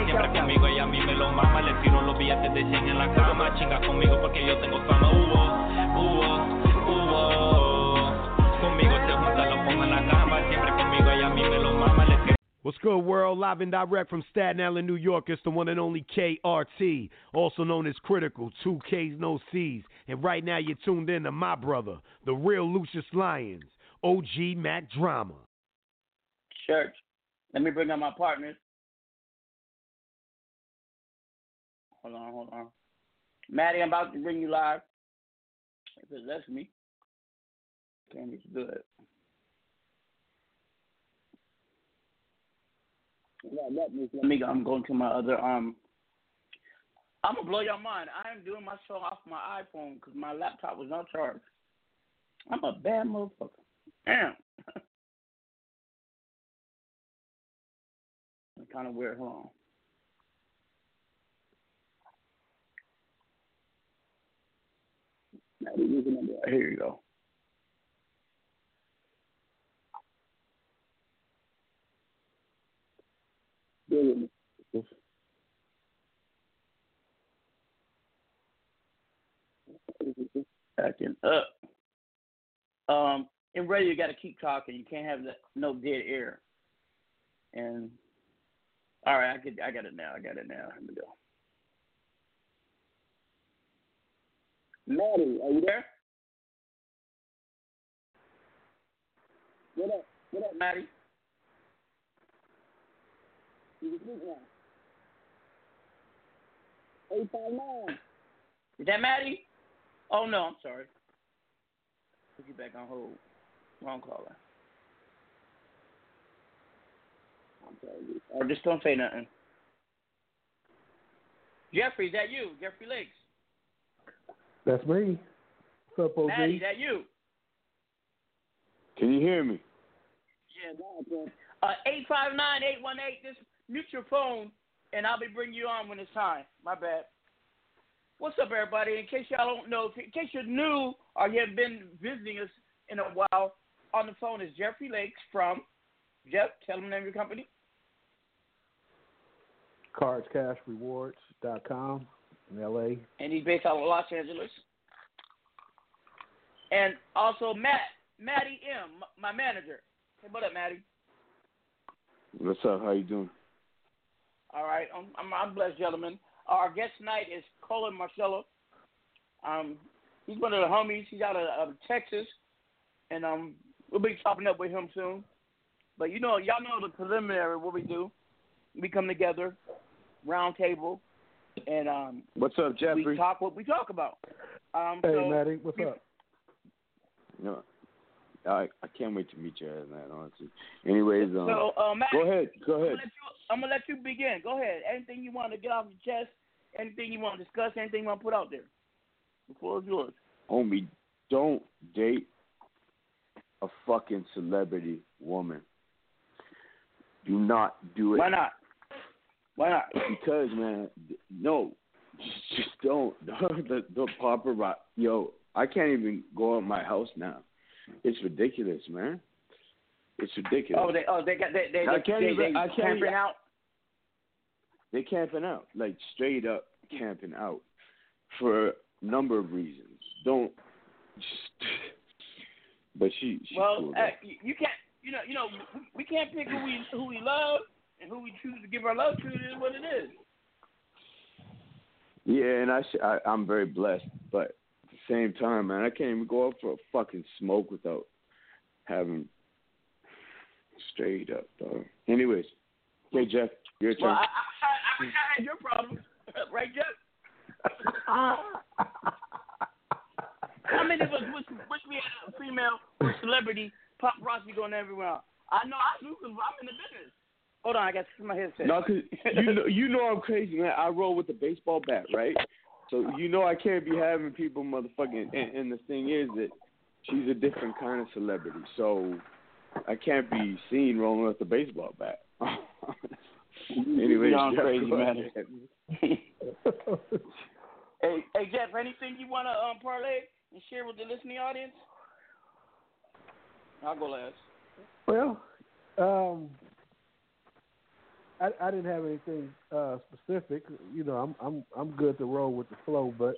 Siempre conmigo, ella a mí me lo mama. Le tiro los billetes de 100 en la cama. Chinga conmigo porque yo tengo fama. Conmigo se junta, lo pongo en la cama. Siempre conmigo, ella a mí me lo mama. Le tiro. What's good, world? Live and direct from Staten Island, New York. It's the one and only KRT, also known as Critical, 2 K's, no C's. And right now you're tuned in to my brother, the real Lucius Lyons, OG Mack Drama. Church, let me bring up my partners. Hold on. Maddie, I'm about to bring you live. If it lets me. Can't be good. Let me go. I'm going to my other I'm going to blow your mind. I am doing my show off my iPhone because my laptop was on charge. I'm a bad motherfucker. Damn. It's kind of weird. Hold on. Here you go. Backing up. In radio, you got to keep talking. You can't have no dead air. And all right, I got it now. Here we go. Maddie, are you there? What up, Maddie? You can speak now. 859. Is that Maddie? Oh, no, I'm sorry. Put you back on hold. Wrong caller. Or just don't say nothing. Jeffrey, is that you? Jeffrey Lakes. That's me. What's up, OG? Maddie, is that you? Can you hear me? Yeah, go ahead, 859-818. Just mute your phone, and I'll be bringing you on when it's time. My bad. What's up, everybody? In case y'all don't know, in case you're new or you haven't been visiting us in a while, on the phone is Jeffrey Lakes from... Jeff, tell them the name of your company. CardsCashRewards.com in L.A. And he's based out of Los Angeles. And also Maddie M, my manager. Hey, what up, Maddie? What's up? How you doing? All right. I'm blessed, gentlemen. Our guest tonight is Kola Marcello. He's one of the homies. He's out of Texas. And we'll be chopping up with him soon. But, you know, y'all know the preliminary, what we do. We come together, round table, and what's up, Jeffrey? We talk what we talk about. Hey, so, Maddie, what's up? You know, I can't wait to meet you at that, honestly. Anyways, Maddie, go ahead. I'm going to let you begin. Go ahead. Anything you want to get off your chest, anything you want to discuss, anything you want to put out there. The floor is yours. Homie, don't date a fucking celebrity woman. Do not do it. Why not? Because, man, no. Just don't. The paparazzi. Yo, I can't even go out of my house now. It's ridiculous, man. It's ridiculous. They camping out? They camping out. Like, straight up camping out for a number of reasons. Don't just... But she well, cool, you can't. You know, we can't pick who we love and who we choose to give our love to. It is what it is. Yeah, and I'm very blessed, but at the same time, man, I can't even go out for a fucking smoke without having straight up, dog. Anyways, hey, Jeff, your turn. Well, I had your problem, right, Jeff? How many of us wish we had a female or celebrity paparazzi going everywhere? I know I do because I'm in the business. Hold on, I got to see my headset. No, cause you know I'm crazy, man. I roll with the baseball bat, right? So you know I can't be having people motherfucking. And the thing is that she's a different kind of celebrity, so I can't be seen rolling with the baseball bat. Anyway, I'm crazy, man. Hey, Jeff, anything you want to parlay and share with the listening audience? I'll go last. Well, I didn't have anything specific. You know, I'm good to roll with the flow, but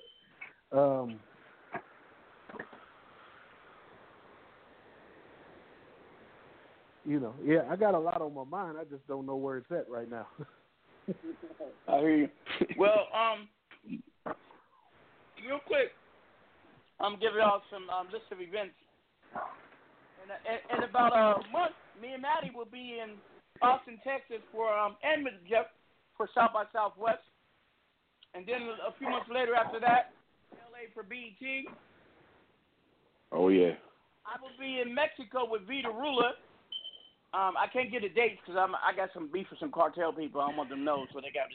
you know, yeah, I got a lot on my mind. I just don't know where it's at right now. I hear you. Well, real quick, I'm giving out some list of events. In about a month, me and Maddie will be in Austin, Texas, for South by Southwest, and then a few months later after that, LA for BET. Oh yeah. I will be in Mexico with Vida Rula. I can't get a date because I got some beef with some cartel people. I don't want them to know, so they got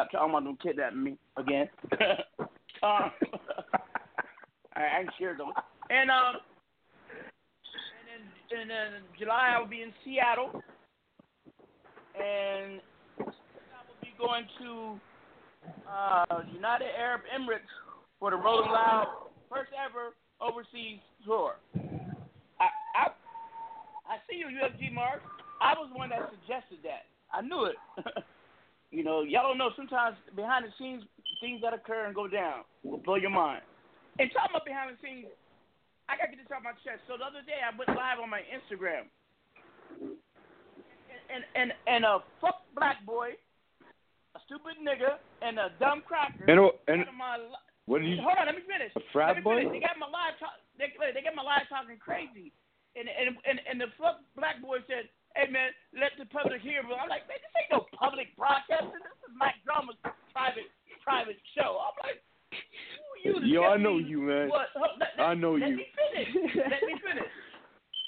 I don't want them kidnapping me again. I ain't sure though. And then in July, I will be in Seattle. And I will be going to United Arab Emirates for the Rolling Loud first ever overseas tour. I see you, UFG Mars. I was one that suggested that. I knew it. You know, y'all don't know sometimes behind the scenes things that occur and go down will blow your mind. And talking about behind the scenes, I got to get this off my chest. So the other day I went live on my Instagram. And a fuck black boy, a stupid nigga, and a dumb cracker. Hold on, let me finish. A frat boy? They got my live talking crazy. And the fuck black boy said, "Hey man, let the public hear." But I'm like, man, this ain't no public broadcasting. This is Mack Drama's private show. I'm like, I know you, man. Let me finish.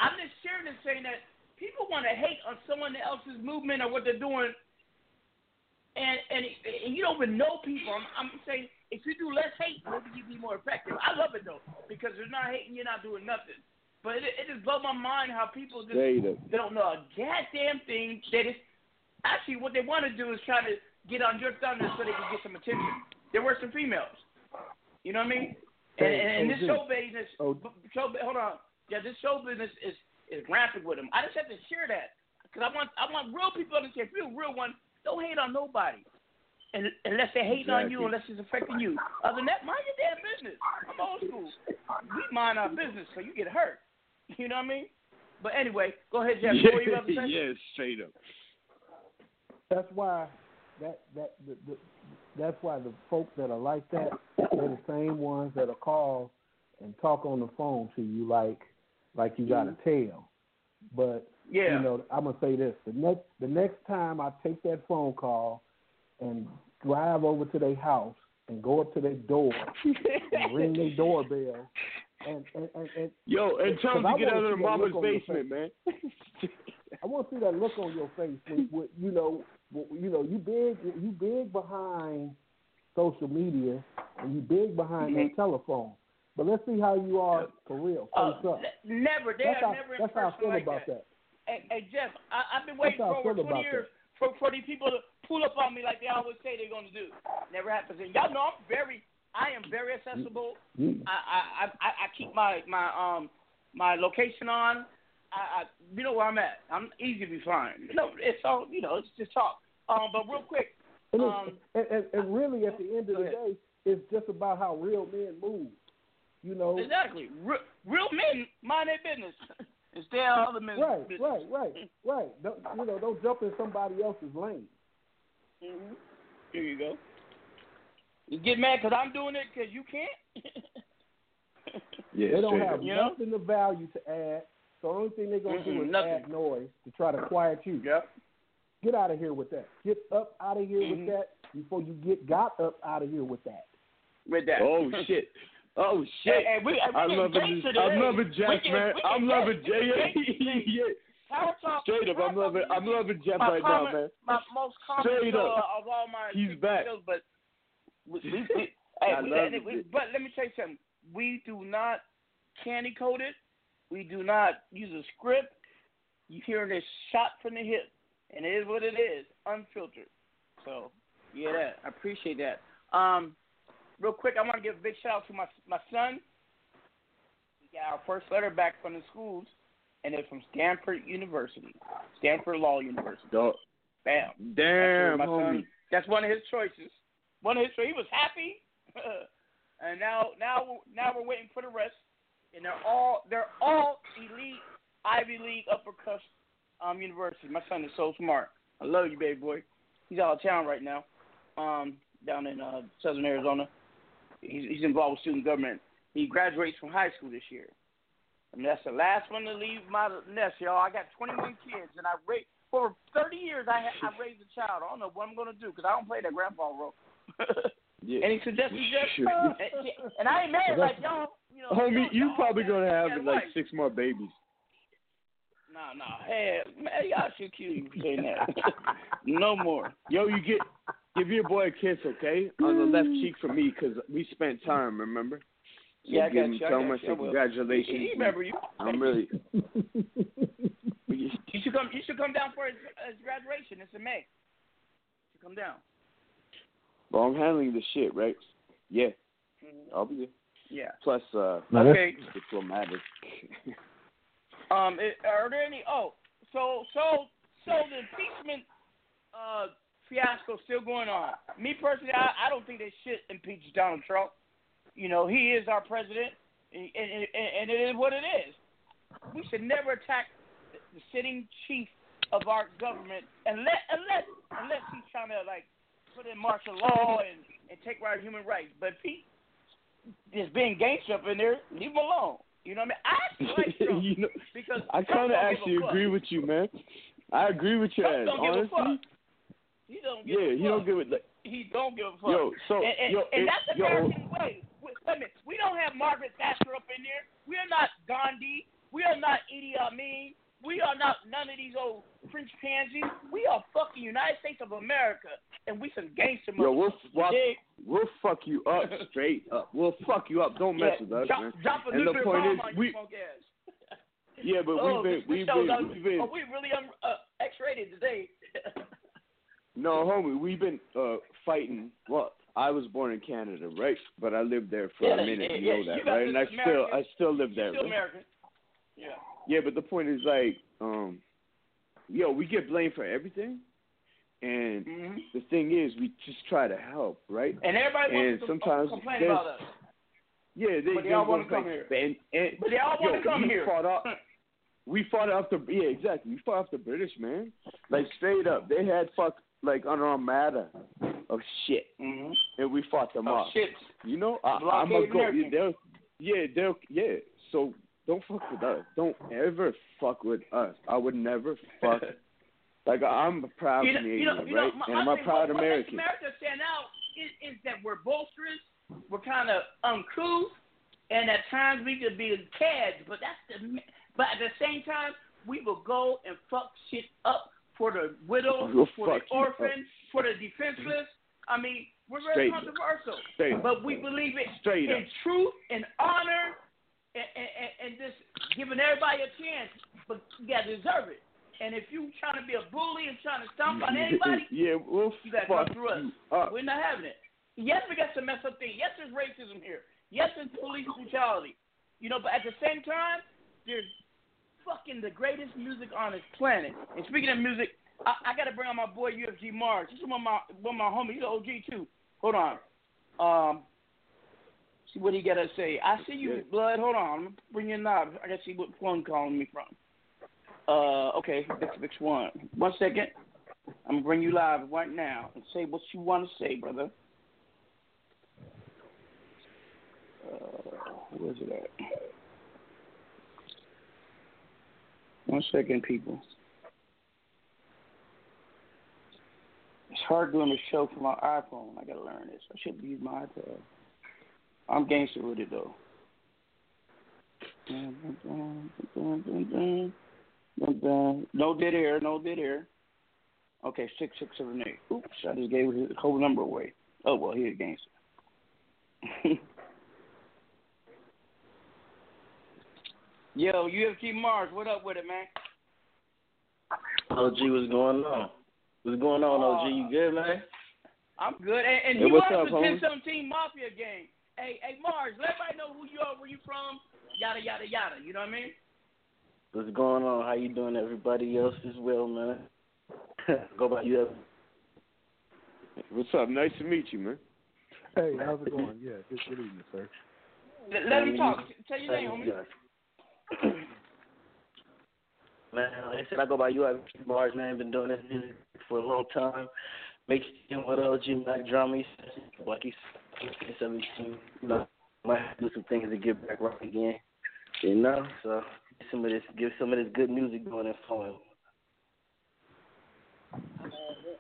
I'm just sharing this, saying that people want to hate on someone else's movement or what they're doing, and you don't even know people. I'm saying if you do less hate, maybe you'd be more effective. I love it though, because if you're not hating, you're not doing nothing. But it just blows my mind how people just they don't know a goddamn thing. That is actually what they want to do is try to get on your thunder so they can get some attention. There were some females, you know what I mean? And this show business, this show business is rampant with them. I just have to share that because I want real people to understand. If you're a real one, don't hate on nobody, and unless they're hating on you, unless it's affecting you. Other than that, mind your damn business. I'm old school. We mind our business, so you get hurt. You know what I mean? But anyway, go ahead, Jeff. What were you about to say? Yeah, straight up. That's why that's why the folks that are like that, they're the same ones that'll call and talk on the phone to you like you got a tail. But you know, I'm gonna say this: the next time I take that phone call and drive over to their house and go up to their door and ring their doorbell. And tell them to get out of their mama's basement, man. I want to see that look on your face. You big behind social media, and you big behind that telephone. But let's see how you are for real. Never. That's how I feel like about that. Hey Jeff, I've been waiting for over 20 years for these people to pull up on me like they always say they're going to do. Never happens. And y'all know I am very accessible. I keep my location on. I you know where I'm at. I'm easy to be found. No, it's all it's just talk. But real quick. And really, at the end of the day, it's just about how real men move. You know exactly. Real men mind their business. It's their other men's business. Right. Don't jump in somebody else's lane. Mm-hmm. Here you go. You get mad because I'm doing it because you can't? They don't have nothing of value to add. So the only thing they're going to do is add noise to try to quiet you. Yep. Get out of here with that. Get up out of here with that before you got up out of here with that. Oh, shit. I'm loving Jeff, man. Straight up, I'm loving Jeff right now, man. My most common of all my videos, back. But... but let me tell you something. We do not candy coat it. We do not use a script. You hearing this shot from the hip, and it is what it is, unfiltered. So I appreciate that. Real quick, I want to give a big shout out to my son. We got our first letter back from the schools, and it's from Stanford Law University. Bam. Damn, homie. That's one of his choices. He was happy, and now we're waiting for the rest. And they're all elite Ivy League upper crust university. My son is so smart. I love you, baby boy. He's out of town right now, down in southern Arizona. He's involved with student government. He graduates from high school this year. And that's the last one to leave my nest, y'all. I got 21 kids, and for 30 years I raised a child. I don't know what I'm gonna do because I don't play that grandpa role. Any suggestions, Jeff? And I ain't mad like y'all. You know, homie, you probably gonna have like 6 more babies. Nah, hey, man, y'all should kill you for saying that. No more. Yo, you give your boy a kiss, okay, on the left cheek for me, cause we spent time. Remember? So yeah, I got you. So much congratulations. He remember you. I'm really. You should come down for his graduation. It's in May. You should come down. Well, I'm handling the shit, right? Yeah. I'll be there. Yeah. Plus, okay. Diplomatic. Are there any? Oh, so the impeachment fiasco still going on. Me personally, I don't think they should impeach Donald Trump. You know, he is our president, and it is what it is. We should never attack the sitting chief of our government unless he's trying to like put in martial law and take our human rights. But Pete just being gangster up in there, leave him alone. You know what I mean? I like Trump you know, because I kind of actually agree with you, man. I agree with you, ass. Honestly, he don't give a fuck. He don't give a fuck. Yo, and that's the American way. We don't have Margaret Thatcher up in there. We are not Gandhi. We are not Idi Amin. We are not none of these old French pansies. We are fucking United States of America, and we some gangster motherfuckers. Yo, we'll fuck you up straight up. We'll fuck you up. Don't mess with us, man. Drop a little bit of bomb on your funk ass. Yeah, but we've been. Oh, we really X-rated today. No, homie, we've been fighting. Well, I was born in Canada, right? But I lived there for a minute. You know that, right? And I still live there. Still right? American. Yeah. Yeah, but the point is like, we get blamed for everything, and the thing is, we just try to help, right? And everybody wants to complain about us. Yeah, they all want to come here. But they all want to come here. We fought off the British, man. Like straight up, they had unarmed matter of shit, and we fought them off. Shit. You know, I'm gonna go. Yeah. So. Don't fuck with us. Don't ever fuck with us. I would never fuck. Like, I'm a proud Canadian, right? I'm a proud American. What makes America stand out is that we're bolsterous, we're kind of uncouth, and at times we could be cads, but at the same time, we will go and fuck shit up for the widow, for the orphan, for the defenseless. I mean, we're very controversial. But we believe in truth and honor. And just giving everybody a chance, but you gotta deserve it. And if you trying to be a bully and trying to stomp on anybody, you gotta come through us. We're not having it. Yes, we got some messed up things. Yes, there's racism here. Yes, there's police brutality. You know, but at the same time, there's fucking the greatest music on this planet. And speaking of music, I gotta bring on my boy UFG Mars. This is one of my homies. He's an OG too. Hold on. See what he got to say. I see you, blood. Hold on. Bring your knob. I got to see what phone calling me from. Okay. Next one. 1 second. I'm going to bring you live right now and say what you want to say, brother. Where's it at? 1 second, people. It's hard doing a show from my iPhone. I got to learn this. I should use my iPad. I'm gangster with it, though. No dead air. Okay, 6678. Oops, I just gave his whole number away. Oh, well, he's a gangster. Yo, UFG Mars, what up with it, man? OG, what's going on? What's going on, OG? You good, man? I'm good. And you watched the 1017 Mafia game. Hey, Mars, let everybody know who you are, where you from, yada, yada, yada. You know what I mean? What's going on? How you doing, everybody else as well, man? Go by you. What's up? Nice to meet you, man. Hey, how's it going? Yeah, good evening, sir. Let him talk. Tell your name, homie. Man, like I said, I go by you, Mars, man. I've been doing this music for a long time. Make sure with LG, Mack Drama, Lucky 17, you know, might have to do some things to get back right again, you know. So give some of this good music going and flowing.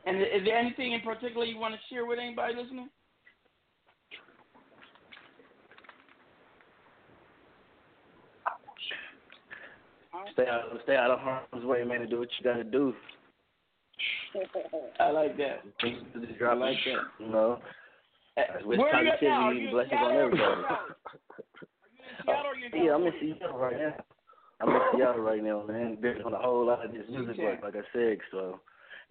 And is there anything in particular you want to share with anybody listening? Stay out of harm's way, man, and do what you gotta do. I like that. I like that. You know. With where are you at now? Are you in Seattle I'm in Seattle right now. man. Been on a whole lot of this music work, like I said. So,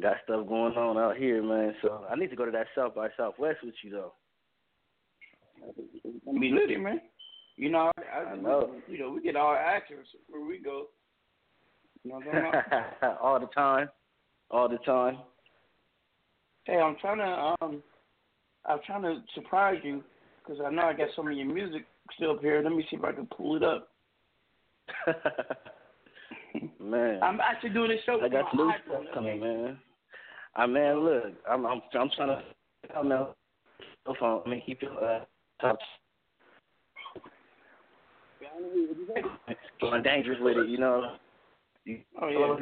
got stuff going on out here, man. So, I need to go to that South by Southwest with you, though. It's going to be lit, man. You know, I know. You know, we get all actors where we go. You know what I'm talking about? All the time. Hey, I'm trying to surprise you because I know I got some of your music still up here. Let me see if I can pull it up. Man, I'm actually doing this show. I got new stuff coming, man. Look, I'm trying to. I don't know. I mean, keep your top. Going dangerous with it, you know. Oh yeah,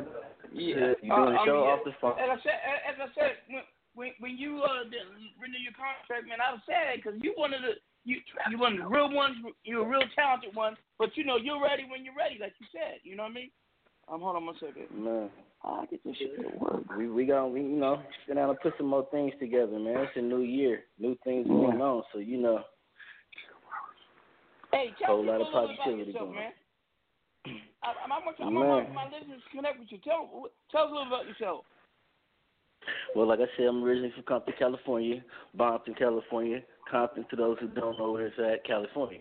yeah. You're doing a show off the phone. As I said, when you renew your contract, man, I was sad because you wanted to. You one of the real ones, you're a real talented one, but you know, you're ready when you're ready, like you said, you know what I mean? Hold on one second. Man. I get this shit to work. We you know, sit down and put some more things together, man. It's a new year. New things going on, so you know. Hey, tell me a lot of positivity about yourself, going. Man. I want my listeners to connect with you. Tell us a little about yourself. Well, like I said, I'm originally from Compton, California, Bompton, California. Compton, to those who don't know where it's at, California.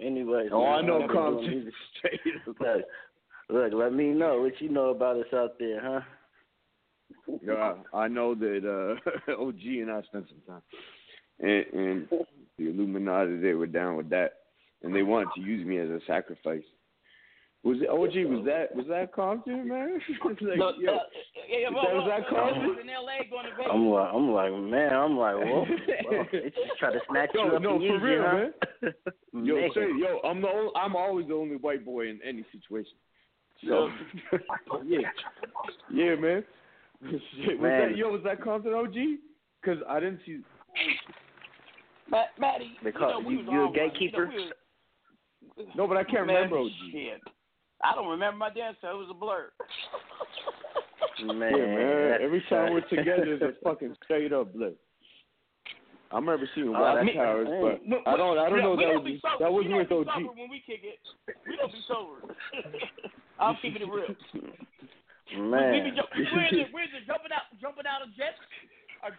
Anyways. Oh, man, I know Compton. Look, let me know what you know about us out there, huh? Yeah, I know that OG and I spent some time. And the Illuminati, they were down with that. And they wanted to use me as a sacrifice. Was it OG? Was that Compton, man? Was that Compton? I'm like, whoa. It's just trying to snatch you up. No, for real, man. I'm always the only white boy in any situation. So yeah, man. Was that Compton, OG? Because I didn't see. Matty, you a gatekeeper? No, but I can't remember OG. Shit. I don't remember my dance, so it was a blur. Man. Every time we're together, it's a fucking straight up blur. I remember seeing White Towers, but I don't know that wasn't with OG. We don't be sober when we kick it. We don't be sober. I'm keeping it real. Man, we're just jumping out of jets. Are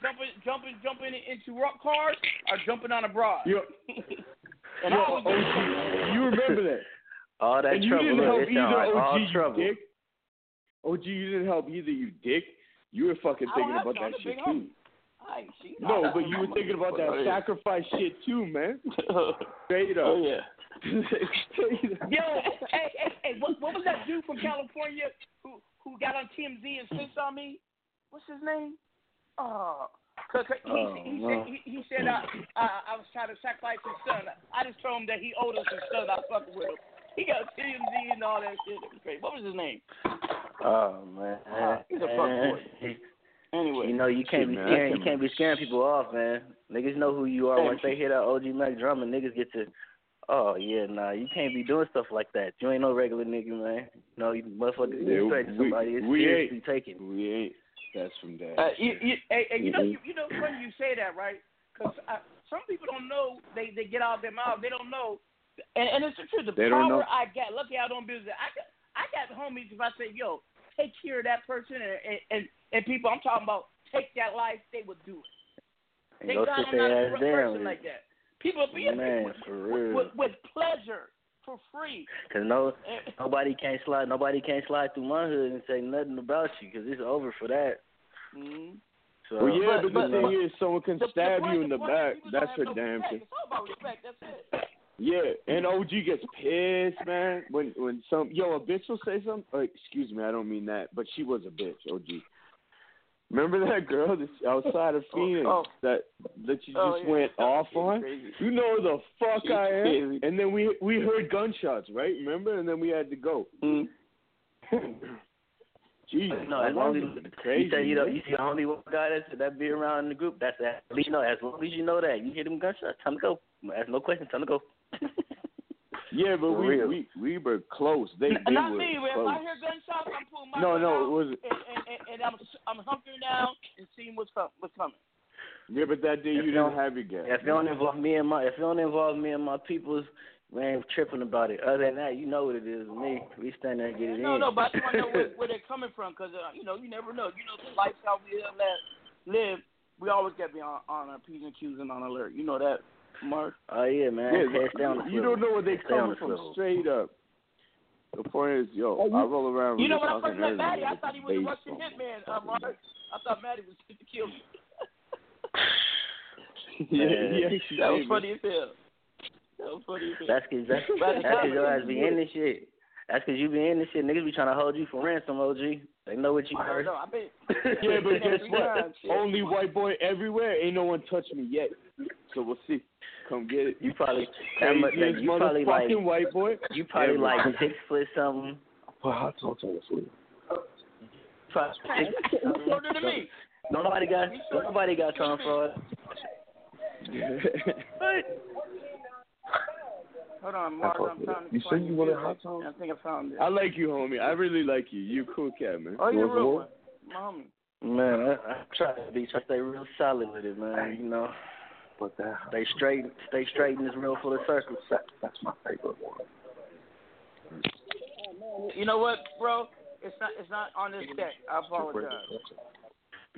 jumping into rock cars, or jumping on a broad. You remember that? All that and trouble. You didn't help either, OG, you dick. OG, you didn't help either, you dick. You were fucking thinking about that shit too. No, but you were thinking about that sacrifice shit too, man. Straight up. Oh yeah. Yo, hey, what was that dude from California who got on TMZ and snitched on me? What's his name? He said I was trying to sacrifice his son. I just told him that he owed us his son. I fucking with him. He got TMZ and all that shit. What was his name? Oh man, he's a fuckboy. Anyway, you know you can't be scaring people off, man. Niggas know who you are once they hear that OG Mack Drama. Niggas get to. Oh yeah, nah, you can't be doing stuff like that. You ain't no regular nigga, man. No, you motherfuckers be threatening somebody. It's seriously taken. We ain't. That's from that. You know, when you say that, right? Because some people don't know. They get out of their mouth. They don't know. And it's the truth. The power I got. Lucky I don't business. I got homies. If I say, yo, take care of that person, and people I'm talking about, take that life, they would do it. Thank God I'm not a person like that. People be with pleasure. For free, cause nobody can't slide through my hood and say nothing about you, cause it's over for that. Mm-hmm. So, well, yeah, but the thing is, someone can stab you in the back. That's a damn thing. It's all about respect. That's it. Yeah, and OG gets pissed, man. When a bitch will say something. Like, excuse me, I don't mean that, but she was a bitch, OG. Remember that girl that's outside of Phoenix that you just went off on? Crazy. You know the fuck I am. And then we heard gunshots, right? Remember? And then we had to go. Mm. Jeez, no, as long as crazy, you say you see the only one guy that be around in the group. That's that. At least you know that you hear them gunshots. Time to go. Ask no questions. Time to go. Yeah, but we were close. They not were me. Close. If I hear gunshots, I'm pulling my out. It wasn't. And I'm hunkering down and seeing what's coming. Yeah, but that day you don't have your gas. If you don't involve me and my peoples, we ain't tripping about it. Other than that, you know what it is with me. We stand there and get it in. No, but I just want to know where they're coming from because you never know. You know the lifestyle we live. We always got to be on our P's and Q's and on alert. You know that. Mark? Oh, yeah, man. Yeah, down you don't know where they coming from straight up. The point is, yo, I roll around. You know when I first met Maddie, I thought he was a Russian hitman, Mark. I thought Maddie was going to kill me. Yeah, that was funny as hell. That's because your ass be in this shit. That's because you be in this shit. Niggas be trying to hold you for ransom, OG. They know what you heard. I mean, yeah, but guess what? Only white boy everywhere. Ain't no one touching me yet. So we'll see. Come get it. You probably that much, like, you probably like white boy. You probably like 6 foot something. Put hot sauce on the food. Nobody got time for it. Hold on, Mark. I'm trying to. You said you wanted hot sauce. I think I found it. I like you, homie. I really like you. You cool cat, man. Oh, you're real, mommy. Man, I try to be. I stay real solid with it, man. You know. But that stay straight in this real full of circles. That's my favorite one. You know what, bro? It's not on this deck. I apologize.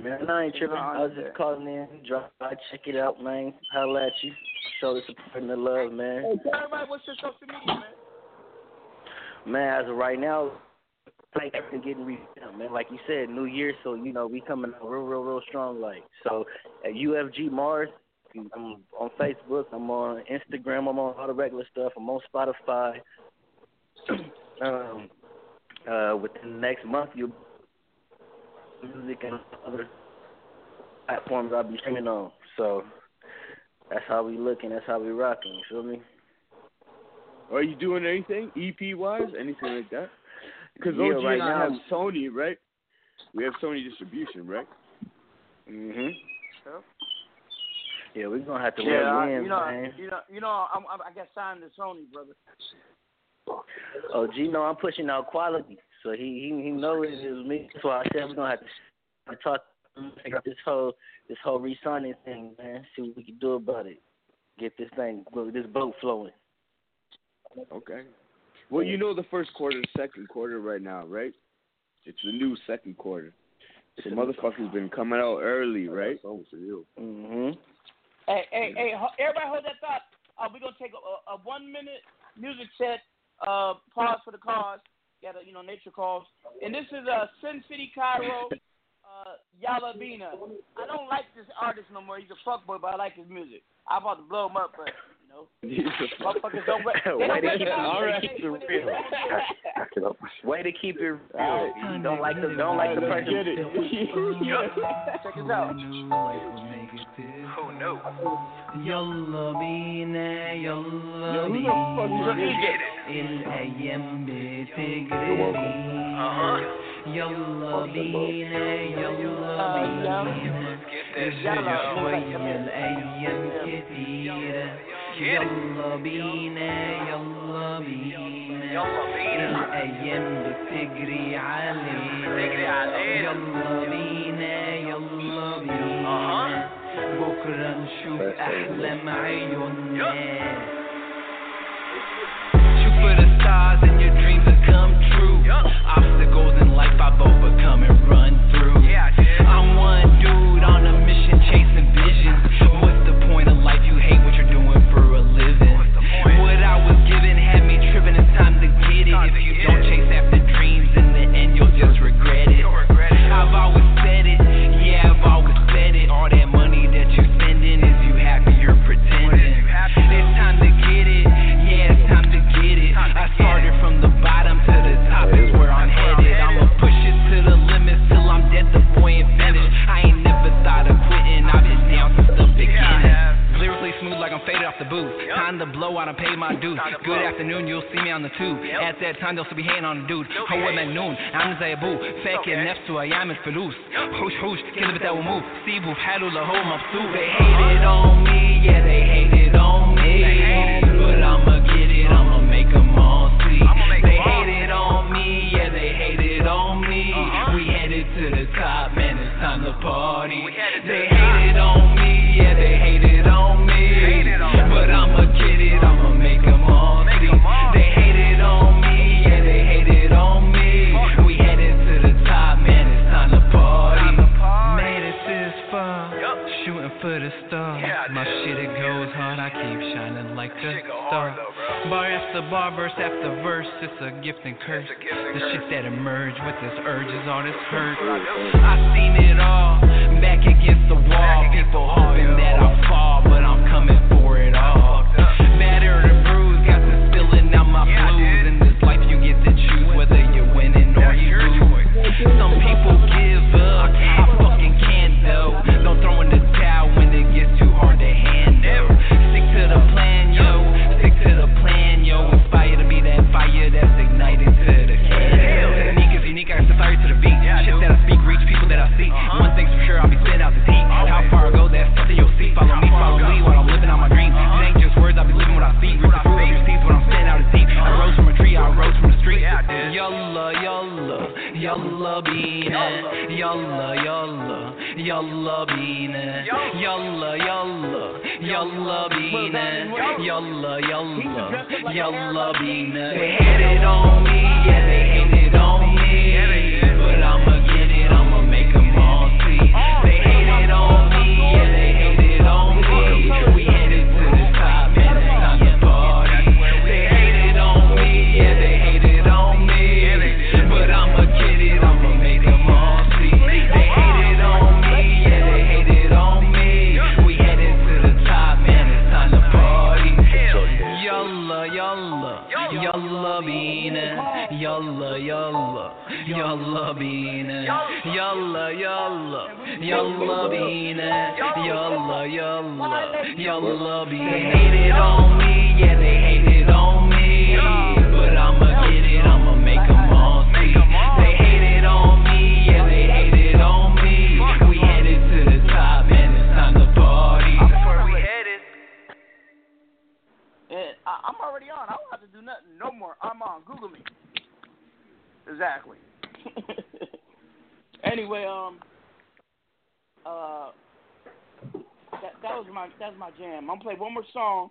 Man, I ain't tripping. I was just calling in, drop by, check it out, man. Holla at you. Show the support and the love, man. Hey, tell everybody what's your social media, man. Man, as of right now, like everything getting redone, man. Like you said, New Year, so you know we coming out real strong, like. So at UFG Mars. I'm on Facebook, I'm on Instagram, I'm on all the regular stuff, I'm on Spotify. Within the next month, you'll be music and other platforms I'll be streaming on. So that's how we looking, that's how we rocking, you feel me? Are you doing anything, EP-wise, anything like that? Because OG right now have Sony, right? We have Sony distribution, right? Mm-hmm. Yep. Yeah, we're gonna have to let it in, man. I got signed to Sony, brother. Oh, Gino, I'm pushing out quality, so he knows it was me. So I said we're gonna have to talk, figure out this whole re-signing thing, man. See what we can do about it. Get this thing, this boat flowing. Okay. Well, you know the first quarter, second quarter, right now, right? It's the new second quarter. So motherfuckers been coming out early, right? Mm-hmm. Hey, everybody hold that thought. We're going to take a 1 minute music set, pause for the cause, got a, nature calls. And this is Sin City Cairo, Yalabina. I don't like this artist no more. He's a fuckboy, but I like his music. I'm about to blow him up, but, motherfuckers don't way to keep it real. You don't like the person. Get it. Check this out. Oh no. Yalabina, Yalabina. Get it. Yalabina, Yalabina. Yalla bina, yalla bina, الأيام بتجري علينا. يلا بينا يلا بينا، بكرة نشوف أحلام عيوننا. Shoot for the stars and your dreams will come true. Obstacles in life I've overcome and run through. I'm one dude on a mission chasing visions. What's the point of life? You hate what you're doing for a living. What I was given had me tripping. It's time to get it. If you don't chase after dreams, in the end you'll just regret it. I've always said it. Yeah, I've always said it. All that money that you're spending is you happy you're pretending. It's time to get it. Yeah, it's time to get it. I started from the bottom to the top. It's where I'm headed. I'ma push it to the limits till I'm dead. The boy ain't finished. I ain't never thought of quitting. I've been down since the beginning. Lyrically smooth like I'm faded off the booth. Yep. Time to blow out and pay my dues. Good afternoon, you'll see me on the tube. Yep. At that time, they'll still be hating on the dude. However, at noon, I'm Zayabu. Fake and Neptu, I am in Falouz. Hoosh, kill it, that will move. Sibu, Hadu, Lahou, Mabsou. They hated on me, yeah, they hated on me. But I'ma get it, I'ma make them all see. They hated on me, yeah, they hated on me. We headed to the top, man, it's time to party. They hated on me, yeah, they hated on me, but I'ma get it, I'ma make them all see. They hated on me, yeah, they hated on me. We headed to the top, man, it's time to party. Made it this far, shooting for the stars. My shit, it goes hard, I I keep shining like a star. Bar after bar, verse after verse, it's a gift and curse. The shit that emerged with this urge is all this hurt. I seen it all, back against the wall. People hoping that I fall, but I'm coming for it all. Battered and bruised, got the spilling out my blues. In this life you get to choose whether you're winning or you lose. Some people give up, I fucking can't though. Don't throw in the towel when it gets too hard to handle. Stick to the plan, yo. Stick to the plan, yo. Inspired to be that fire that's ignited to the candle. Unique is unique, I inspire to the beat. Shit that I speak, reach people that I see. One thing's for sure, I'll be sitting out the deep. How far I go, that's something you'll see. Follow me, follow me while I'm living out my dreams. I'll be living what I see, rip the fruit of your seeds when I'm standing out of deep. I rose from a tree, I rose from the street. Yalla, yalla, Yalabina, yalla, yalla, Yalabina, yalla, yalla, Yalabina, yalla, yalla, Yalabina. They had it on me, yeah, they hated on me, but I'ma get it, I'ma make them all see. They hated on me, yeah, they hated on me, we headed to the top. Yalla, yalla, Yalabina, yalla, yalla, Yalabina, yalla, yalla, Yalabina. They hated on me, yeah, they hated on me, but I'ma get it, I'ma make them all see. They hated on me, yeah, they hated on me, we headed to the top and it's time to party. That's where we headed. Yeah, I'm already on, I don't have to do nothing no more, I'm on, Google me. Exactly. Anyway, that's my jam. I'm gonna play one more song,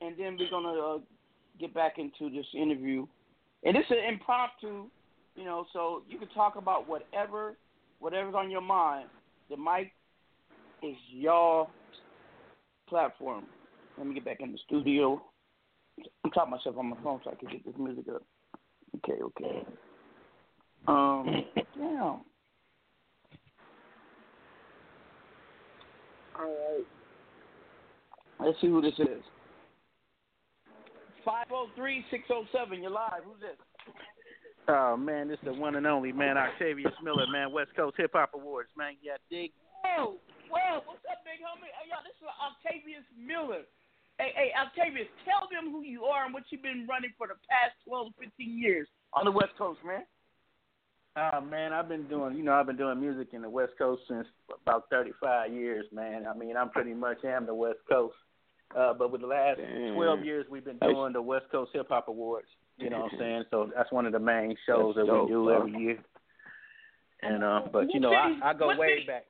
and then we're gonna get back into this interview. And it's an impromptu, you know, so you can talk about whatever's on your mind. The mic is y'all platform. Let me get back in the studio. I'm talking to myself on my phone so I can get this music up. Okay. Damn. Alright. Let's see who this is. 503-607, you're live. Who's this? Oh, man, this is the one and only, man. Octavius Miller, man. West Coast Hip Hop Awards, man. Yeah, dig. Whoa, what's up, big homie? Hey, y'all, this is Octavius Miller. Hey, Octavius, tell them who you are and what you've been running for the past 12, 15 years on the West Coast, man. Man, I've been doing music in the West Coast since about 35 years, man. I mean, I am the West Coast. But with the last 12 years, we've been doing the West Coast Hip Hop Awards, you know what I'm saying? So that's one of the main shows that we do every year. And but, you know, I go way back.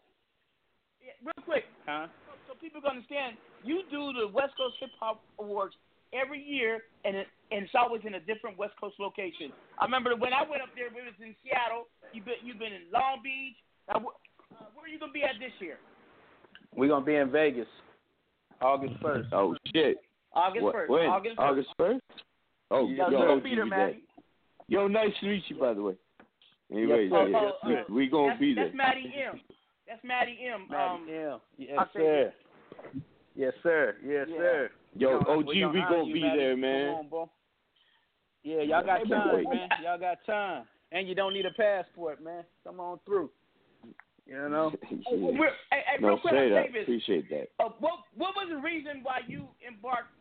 Yeah, real quick. Huh? So people can understand, you do the West Coast Hip Hop Awards every year, and it's always in a different West Coast location. I remember when I went up there, it was in Seattle. You've been in Long Beach. Now, where are you going to be at this year? We're going to be in Vegas, August 1st. Oh, shit. August 1st? Oh, yeah. Yo, Peter, man. Yo, nice to meet you, by the way. Anyway, we're going to be there. That's Maddie M. Maddie M. Yes, sir. Yes, sir. Yo, OG, we gonna be there, man. Yeah, y'all got time, man. Y'all got time. And you don't need a passport, man. Come on through. You know? Hey, real quick, Davis. Appreciate that. What was the reason why you embarked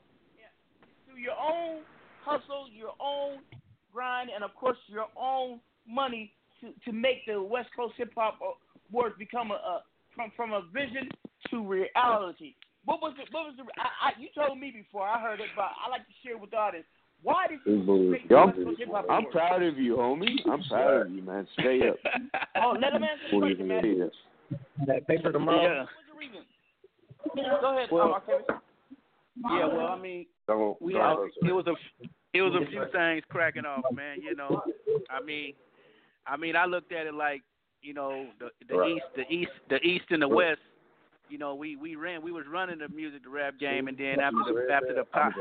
through your own hustle, your own grind, and, of course, your own money to make the West Coast Hip Hop Awards become from a vision to reality? What was the? You told me before. I heard it, but I like to share with the audience. Why did you make I'm proud of you, homie. I'm proud of you, man. Stay up. Oh, let him answer the question, man. That paper tomorrow. Yeah. What's the reason? Go ahead, Octavius. Yeah, well, I mean, it was a few things cracking off, man. You know, I mean, I looked at it like, you know, the East and the West. you know, we was running the music, the rap game, and then after the Pac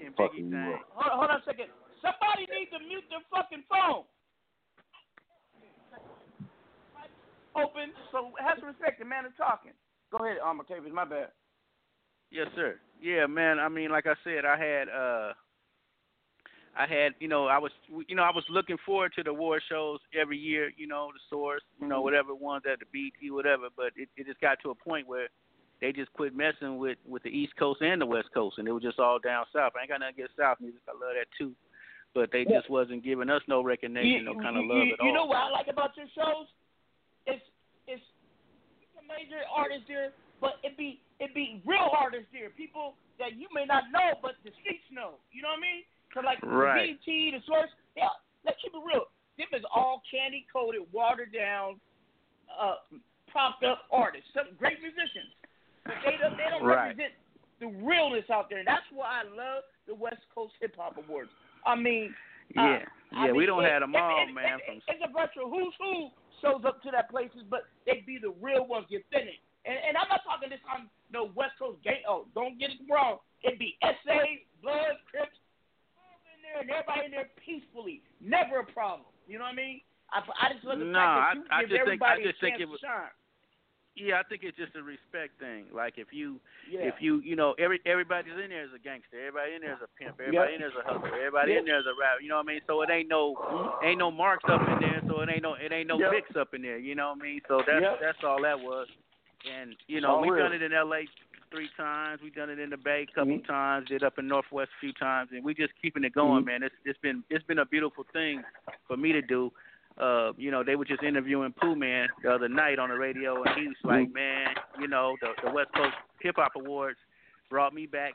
and Biggie thing. Hold on a second. Somebody needs to mute their fucking phone. Open, so have some respect. The man is talking. Go ahead, Octavius. My bad. Yes, sir. Yeah, man. I mean, like I said, I had, I was looking forward to the award shows every year, the Source, whatever ones at the BET, whatever. But it just got to a point where they just quit messing with the East Coast and the West Coast, and it was just all down south. I ain't got nothing against South music. I love that too. But they just wasn't giving us no recognition, no kind of love at all. You know what I like about your shows? It's a major artist there, but it'd be real artists there, people that you may not know, but the streets know. You know what I mean? Cause like right. The BET, the Source, yeah. Let's keep it real. Them is all candy coated, watered down, propped up artists, some great musicians, but they don't right. represent the realness out there. And that's why I love the West Coast Hip Hop Awards. I mean, we don't have them all, man. It's a bunch of who's who shows up to that places, but they be the real ones get thinning. And I'm not talking this on no West Coast gang. Oh, don't get it wrong. It'd be SA, Bloods, Crips, all in there, and everybody in there peacefully. Never a problem. You know what I mean? I just love the fact that you give everybody a chance to shine. Yeah, I think it's just a respect thing. Like if you everybody's in there is a gangster, everybody in there is a pimp, everybody in there is a hustler, everybody in there is a rapper. You know what I mean? So it ain't no marks up in there. So it ain't no picks up in there. You know what I mean? So that's all that was. And we've done it in L.A. 3 times. We've done it in the Bay a couple times. Did up in Northwest a few times, and we just keeping it going, man. It's been a beautiful thing for me to do. They were just interviewing Pooh Man the other night on the radio, and he was like, man, the West Coast Hip Hop Awards brought me back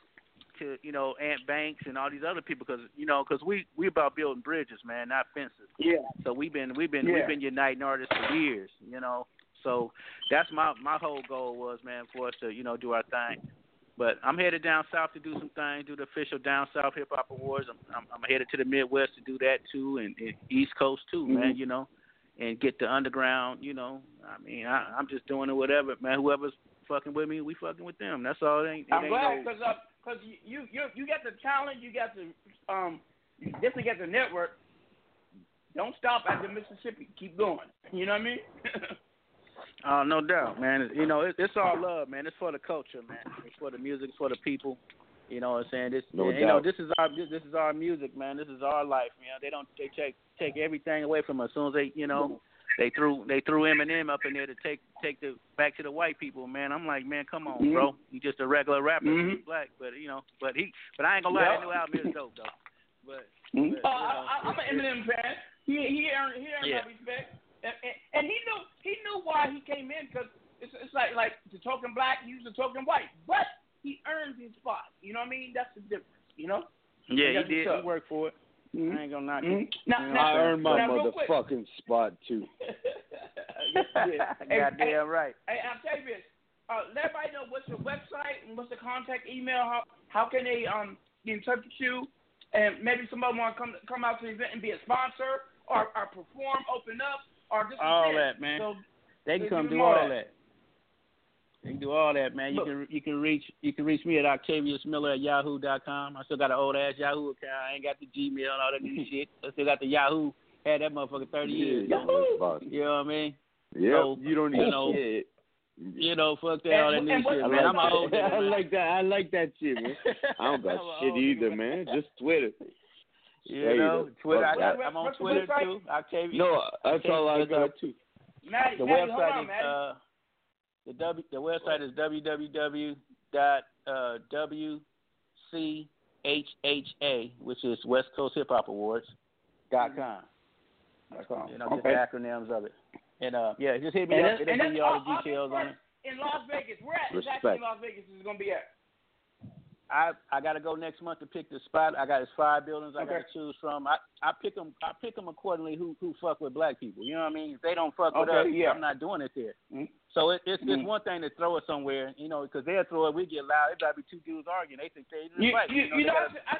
to, Ant Banks and all these other people because we about building bridges, man, not fences. Yeah. So we've been uniting artists for years, So that's my whole goal was, man, for us to, do our thing. But I'm headed down south to do some things, do the official Down South Hip Hop Awards. I'm headed to the Midwest to do that too, and East Coast too, man. And get the underground. I mean, I'm just doing it, whatever, man. Whoever's fucking with me, we fucking with them. That's all. I'm glad because you got the talent, you got the you definitely got the network. Don't stop at the Mississippi. Keep going. You know what I mean? No doubt, man. It's all love, man. It's for the culture, man. It's for the music. It's for the people. You know what I'm saying? This is our music, man. This is our life. They take everything away from us. As soon as they threw Eminem up in there to take the back to the white people, man. I'm like, man, come on, bro. You just a regular rapper, he's black, but I ain't gonna lie, that new album is dope though. But I'm an Eminem fan. He earned my respect. And he knew why he came in because it's like the token black, he was the token white, but he earned his spot. You know what I mean? That's the difference. Yeah, he did. He worked for it. I ain't gonna knock it. Now, I earned my motherfucking spot too. Goddamn right. Hey, I'll tell you this. Let everybody know what's your website and what's the contact email. How can they get in touch with you? And maybe somebody want to come out to the event and be a sponsor or perform, open up. All that, man. So they can come do all that. They can do all that, man. You can reach me at octaviusmiller@yahoo.com. I still got an old ass Yahoo account. I ain't got the Gmail and all that new shit. I still got the Yahoo. Had that motherfucker 30 years. Yahoo! You know what I mean? Yeah. So, you don't need shit. Fuck that, all that new shit, man. I'm an old man. I like that shit, man. I don't got shit either, man. Just Twitter. Twitter. I'm on Twitter too. Octavius. No, that's all I got too. The website is the website is www.WCHHA, which is West Coast Hip Hop Awards.com. Just the acronyms of it. And just hit me up. It'll give you all the details on it. In Las Vegas, where at exactly Las Vegas is gonna be at? I gotta go next month to pick the spot. I got 5 buildings I gotta choose from. I pick them accordingly. Who fuck with black people? You know what I mean? If they don't fuck with us, I'm not doing it there. So it's one thing to throw it somewhere, because they'll throw it. We get loud. It gotta be 2 dudes arguing. They think they right. I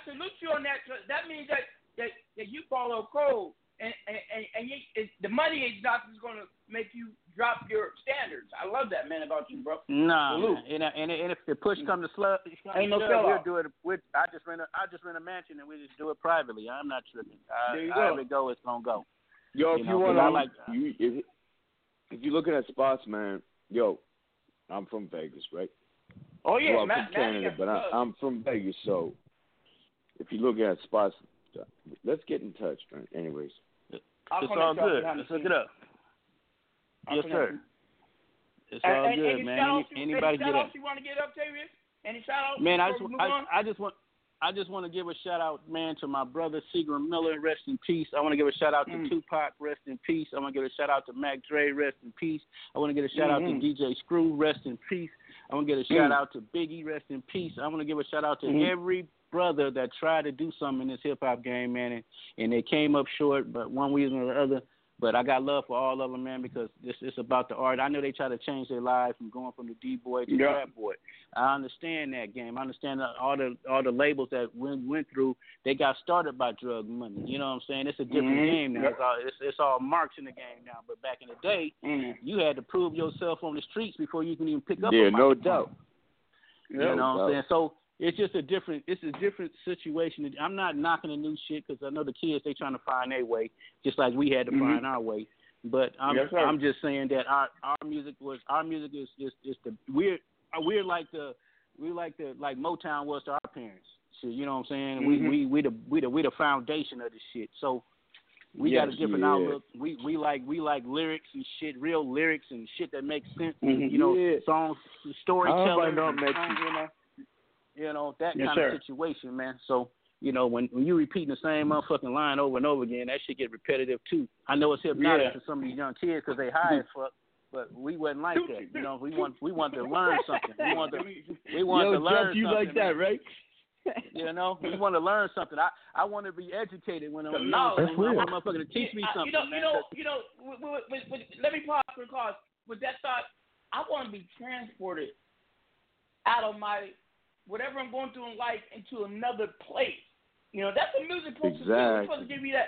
salute you on that. That means that you follow code, and the money is not just gonna make you drop your standards. I love that, man, about you, bro. Nah, and if the push come to slug, ain't no sell. We'll do it. I just rent a mansion and we just do it privately. I'm not tripping. There it go. It's gonna go. Yo, if you want to, if you're looking at spots, man. Yo, I'm from Vegas, right? Oh yeah, well, I'm from Canada, but I'm from Vegas, so if you're looking at spots, let's get in touch, man. Anyways. It's all good. Let's look it up. Yes, sir. It's all good, man. Anybody get up? You want to get up, Tavius? Any shout out? Man, I just want to give a shout out, man, to my brother Seagram Miller, rest in peace. I want to give a shout out to Tupac, rest in peace. I want to give a shout out to Mac Dre, rest in peace. I want to give a shout out to DJ Screw, rest in peace. I want to give a shout out to Biggie, rest in peace. I want to give a shout out to every brother that tried to do something in this hip hop game, man, and they came up short, but one reason or the other. But I got love for all of them, man, because it's about the art. I know they try to change their lives from going from the D-boy to the rap boy. I understand that game. I understand all the labels that went through. They got started by drug money. You know what I'm saying? It's a different game now. It's all marks in the game now. But back in the day, you had to prove yourself on the streets before you can even pick up. Yeah, no doubt. You know what I'm saying? So. It's a different situation. I'm not knocking the new shit because I know the kids, they trying to find their way, just like we had to find our way. But I'm just saying that our music is like Motown was to our parents. So, you know what I'm saying? We the foundation of this shit. So we got a different outlook. We like lyrics and shit, real lyrics and shit that makes sense. You know, songs, storytelling. You know, that kind of situation, man. So, you know, when you're repeating the same motherfucking line over and over again, that shit get repetitive, too. I know it's hypnotic for some of these young kids because they high as fuck, but we wasn't like that. You know, we wanted to learn something. We wanted to learn something. You like that, right? You know, we want to learn something. I want to be educated when I'm young. I want a motherfucker to teach me something. You know, let me pause for a cause. With that thought, I want to be transported out of my... whatever I'm going through in life into another place. You know, that's what music supposed to do. It's supposed to give you that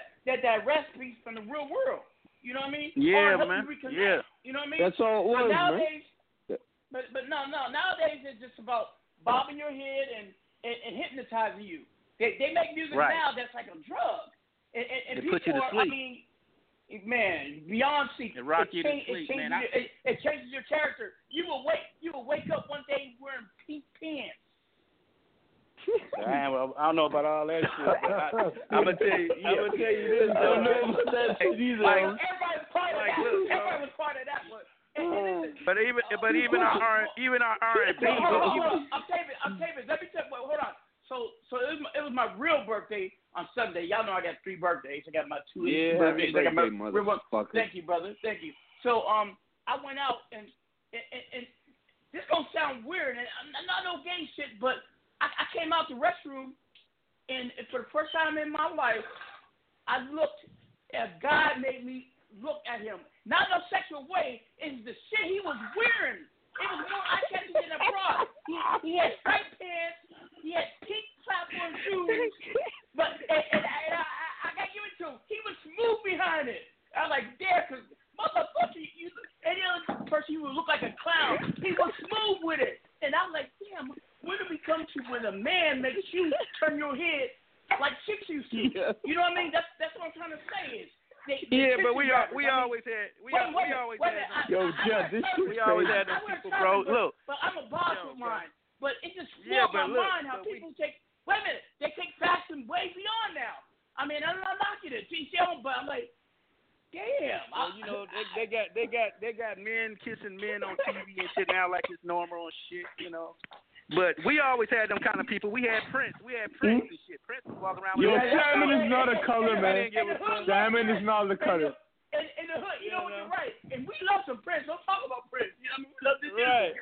rest piece from the real world. You know what I mean? Yeah, man. You know what I mean? That's all it was, nowadays, man. But nowadays it's just about bobbing your head and hypnotizing you. They make music now that's like a drug. And people put you to sleep. I mean, man, Beyonce. It rock you to sleep, man. It changes your character. You will wake up one day wearing pink pants. I don't know about all that shit, but I'm gonna tell you this. I don't know about that shit either. Everybody was part of that one. But even our R&B. I'm David. Let me tell you. Hold on. So it was my real birthday on Sunday. Y'all know I got three birthdays. I got my two birthdays. I got my real one. Thank you, brother. Thank you. So I went out and this gonna sound weird, and I'm not no gay shit, but I came out the restroom, and for the first time in my life, I looked at God, made me look at him. Not in a sexual way, it's the shit he was wearing. It was more eye-catching than a bra. He had striped pants, he had pink platform shoes, but I got to give it to him. He was smooth behind it. I was like, damn, because motherfucker, any other person, you would look like a clown. He was smooth with it. And I was like, damn. When do we come to when a man makes you turn your head like chicks used to? Yeah. You know what I mean? That's what I'm trying to say is. But we always had. Yo, Jeff, this shit. We always had those people, bro. Look, but I'm a boss with mine. But it just blew my mind how people take. Wait a minute, they take fashion way beyond now. I mean, I'm not knocking it. See, but I'm like. Damn! Well, you know they got men kissing men on TV and shit now like it's normal and shit, you know. But we always had them kind of people. We had Prince and shit. Prince was walking around. Yo, diamond is not a color, man. Diamond is not a color. In the hood, you know what? You're right. And we love some Prince. Don't talk about Prince. You know what I mean?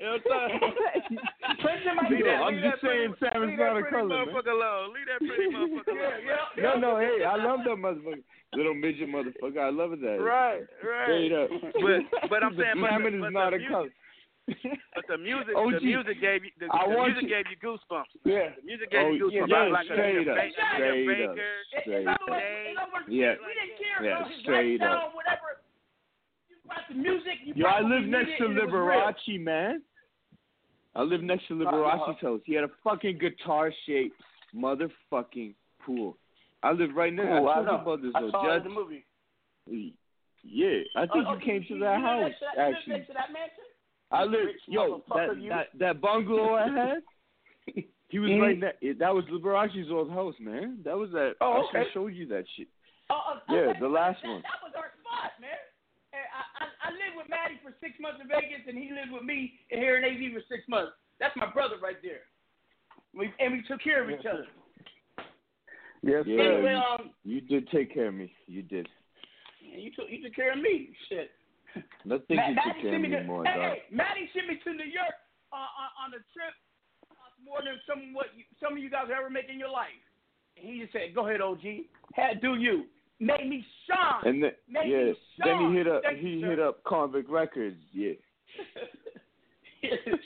We love this. Right. Prince in my head. I'm just saying, diamond's not a color, man. Leave that pretty motherfucker alone. No. Hey, I love that motherfucker. Little midget motherfucker, I love that. Right. Straight up. But I'm saying, diamond is not a color. But the music gave you goosebumps. Yeah, the music gave you goosebumps. Yeah, like straight up. We didn't care about his lifestyle or whatever. You brought the music. Yo, I live next to Liberace, man. I live next to Liberace's house. He had a fucking guitar-shaped motherfucking pool. I live right next. Cool, I talked about this, though. I saw it in the movie. Yeah, I think you came to that house, actually. You live next to that mansion? I live, yo, that bungalow I had, he was right next. That was Liberace's old house, man. That was that. Oh, okay. I showed you that shit. Yeah, the last one. That was our spot, man. I lived with Maddie for 6 months in Vegas, and he lived with me here in AZ for 6 months. That's my brother right there. We took care of each other. Yes, yeah, anyway, you did take care of me. You did. Yeah, you took care of me. Shit. Nothing you took care of me anymore, dog. Hey, Maddie sent me to New York on a trip more than some of you guys ever make in your life. And he just said, "Go ahead, OG. Do you." Made me shine. And then he hit up. Hit up Convict Records. Yeah.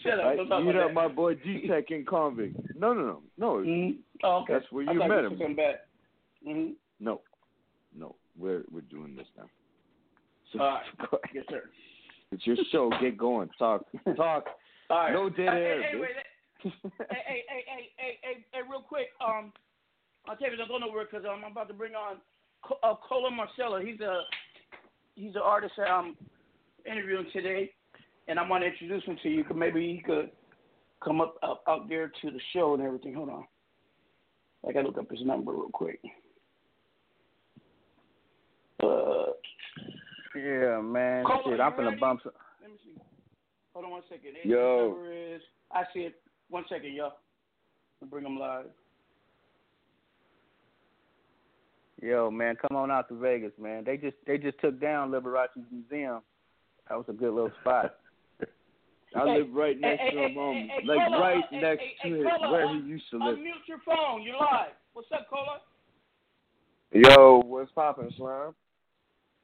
Shut up. Right? He hit up my boy G Tech and Convict. No. Mm-hmm. Oh, okay. That's where you met him. Mm-hmm. No. We're doing this now. So, all right. Yes, sir. It's your show. Get going. Talk. All right. No dead air. Anyway, hey, real quick. I'll tell you, don't go nowhere because I'm about to bring on. Kola Marcello, he's an artist that I'm interviewing today, and I want to introduce him to you. Maybe he could come up out there to the show and everything. Hold on, I gotta look up his number real quick. Yeah, man. Kola, shit, I'm finna bump some. Let me see. Hold on one second. Yo, number is, I see it. 1 second, y'all. We'll bring him live. Yo, man, come on out to Vegas, man. They just took down Liberace's museum. That was a good little spot. I live right next to him, like Kola, right next to him, where he used to live. Unmute your phone. You're live. What's up, Kola? Yo, what's poppin', Slime?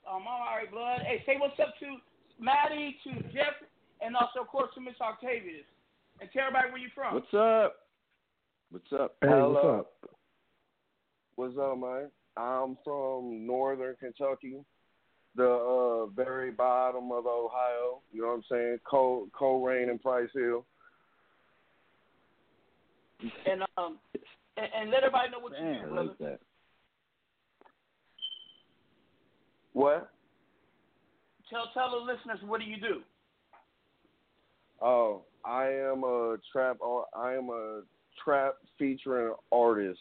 I'm all right, blood. Hey, say what's up to Maddie, to Jeff, and also, of course, to Miss Octavius. And tell everybody where you from. What's up? Hey, hello. What's up, man? I'm from northern Kentucky, the very bottom of Ohio. You know what I'm saying? Cold rain in Price Hill. And and let everybody know what you do, brother. Like that. What? Tell the listeners, what do you do? Oh, I am a trap featuring artist.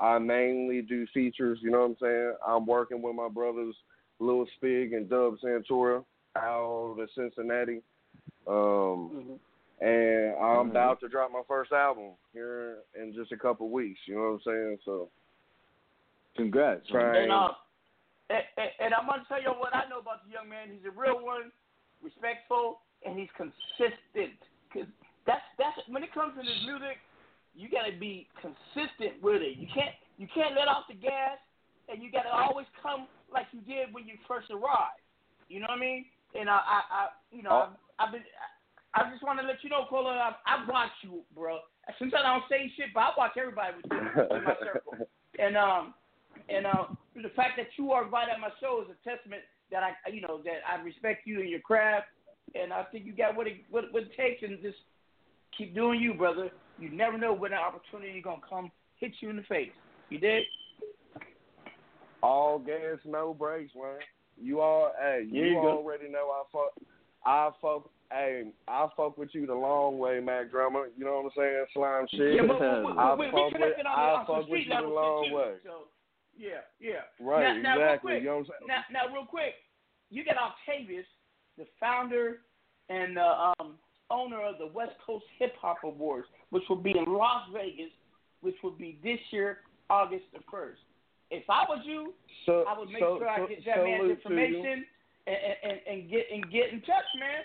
I mainly do features, you know what I'm saying? I'm working with my brothers, Lil Spig and Dub Santora out of Cincinnati. And I'm about to drop my first album here in just a couple weeks, you know what I'm saying? So, congrats. And I'm going to tell you what I know about the young man. He's a real one, respectful, and he's consistent. 'Cause that's when it comes to this music, you gotta be consistent with it. You can't let off the gas, and you gotta always come like you did when you first arrived. You know what I mean? And I just want to let you know, Kola, I watch you, bro. Sometimes I don't say shit, but I watch everybody with you in my circle. And the fact that you are invited at my show is a testament that I respect you and your craft, and I think you got what it takes, and just keep doing you, brother. You never know when an opportunity is going to come hit you in the face. You dig? All gas, no brakes, man. You already know I fuck with you the long way, Mack Drama. You know what I'm saying? Slime shit. Yeah, I fuck with you the long way. So, yeah. Right, now, exactly. Quick, you know what I'm saying? Now, real quick, you got Octavius, the founder and the owner of the West Coast Hip Hop Awards, which will be in Las Vegas, which will be this year, August the 1st. If I was you, I would make sure I get that man's information and get in touch, man.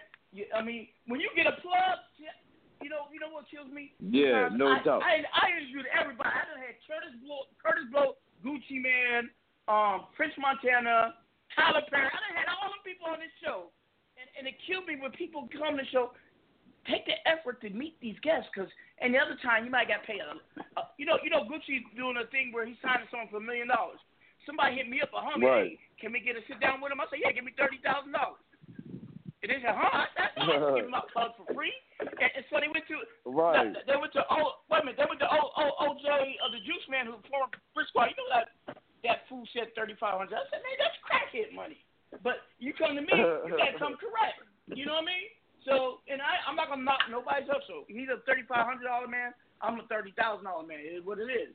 When you get a plug, you know what kills me? Yeah, no doubt. I interviewed everybody. I done had Curtis Blow, Gucci Mane, Prince Montana, Tyler Perry. I done had all the people on this show, and it killed me when people come to the show. Take the effort to meet these guests, because any other time you might got paid. Gucci's doing a thing where he signed a song for $1 million. Somebody hit me up $100. Right. Can we get a sit down with him? I said, yeah, give me $30,000. And they said, huh? That's not give him my club for free. And so they went to right. They went to OJ the Juice Man, who formed Prince Montana. You know that fool said $3,500. I said, man, that's crackhead money. But you come to me, you gotta come correct. You know what I mean? So, and I'm not gonna knock nobody's up. So he's a $3,500 man. I'm a $30,000 man. It is what it is.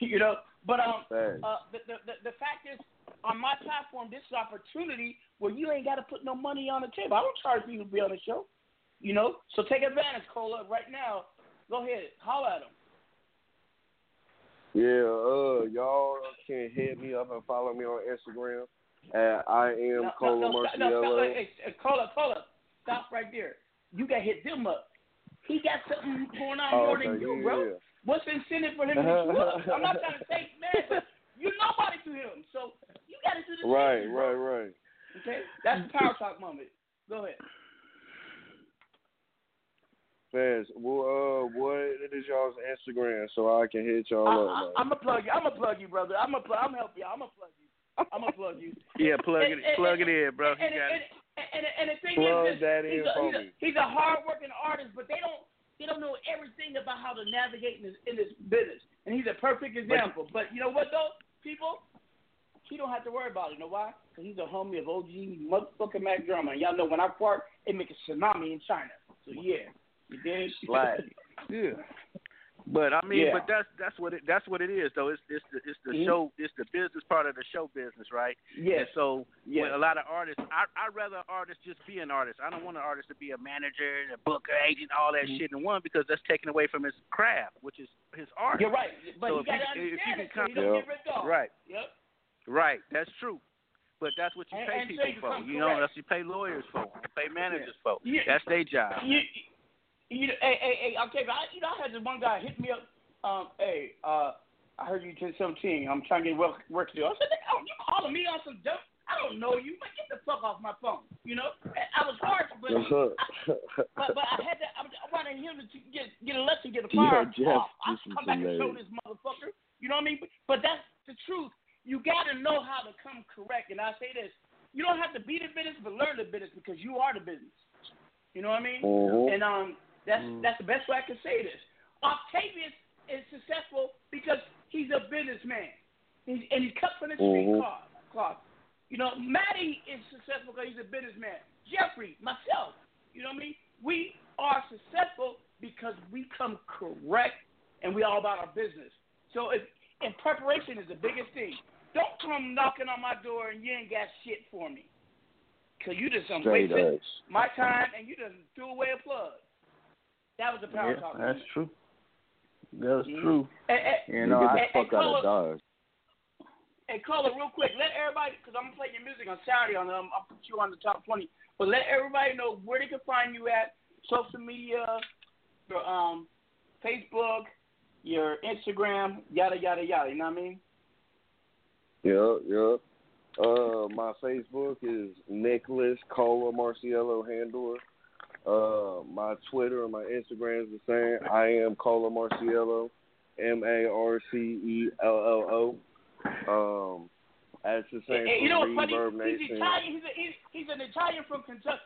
You know. But the fact is, on my platform, this is opportunity where you ain't got to put no money on the table. I don't charge people to be on the show, you know. So take advantage, Kola. Right now, go ahead, holler at them. Yeah, y'all can hit me up and follow me on Instagram at I am Kola Marcello. No, Kola, stop right there. You got to hit them up. He got something going on more than you, bro. What's incentive for him to hit you up? I'm not trying to take man. You're nobody to him, so you got to do the same. Right. Okay, that's the Power Talk moment. Go ahead. Fans, well, what is y'all's Instagram so I can hit y'all up? I'm gonna plug you. I'm gonna plug you, brother. I'm gonna help you. I'm gonna plug you. I'm gonna plug you. Yeah, plug it in, bro. And the thing is, he's a hardworking artist, but they don't know everything about how to navigate in this business. And he's a perfect example. But you know what, though, people? He don't have to worry about it. You know why? Because he's a homie of OG motherfucking Mack Drama. And y'all know when I fart, it makes a tsunami in China. So, yeah. You did? Right. Yeah. But, I mean, but that's what it is, though. It's the show. It's the business part of the show business, right? Yeah. So, when a lot of artists, I'd rather an artist just be an artist. I don't want an artist to be a manager, a booker, agent, all that shit in one, because that's taken away from his craft, which is his art. You're right. But so you got to understand it, so you don't get ripped off. Right. Yep. Right. That's true. But that's what you pay people for. You know, that's what you pay lawyers for. You pay managers for. Yeah. That's their job. You know, hey, okay, but I had this one guy hit me up. I heard you did something. I'm trying to get work to do. I said, you calling me on some dumb? I don't know you. But get the fuck off my phone. You know, I was harsh, but I had to. I wanted him to get a lesson, get a fire off. I should come back and show this motherfucker. You know what I mean? But that's the truth. You got to know how to come correct. And I say this: you don't have to be the business, but learn the business, because you are the business. You know what I mean? Mm-hmm. And that's the best way I can say this. Octavius is successful because he's a businessman. He's cut from the street cloth. You know, Maddie is successful because he's a businessman. Jeffrey, myself, you know what I mean? We are successful because we come correct and we're all about our business. So and preparation is the biggest thing. Don't come knocking on my door and you ain't got shit for me, because you just wasted my time and you just threw away a plug. That was a power talk. That's true. That's true. You know, I fuck out of dogs. Hey, Carla, real quick, let everybody, because I'm going to play your music on Saturday, I'll put you on the top 20, but let everybody know where they can find you at, social media, your Facebook, your Instagram, yada, yada, yada, you know what I mean? Yeah. My Facebook is Nicholas Kola Marcello Handler. My Twitter and my Instagram is the same. I am Kola Marcello, Marcello. That's the same. You know what's funny? He's Italian. He's an Italian from Kentucky.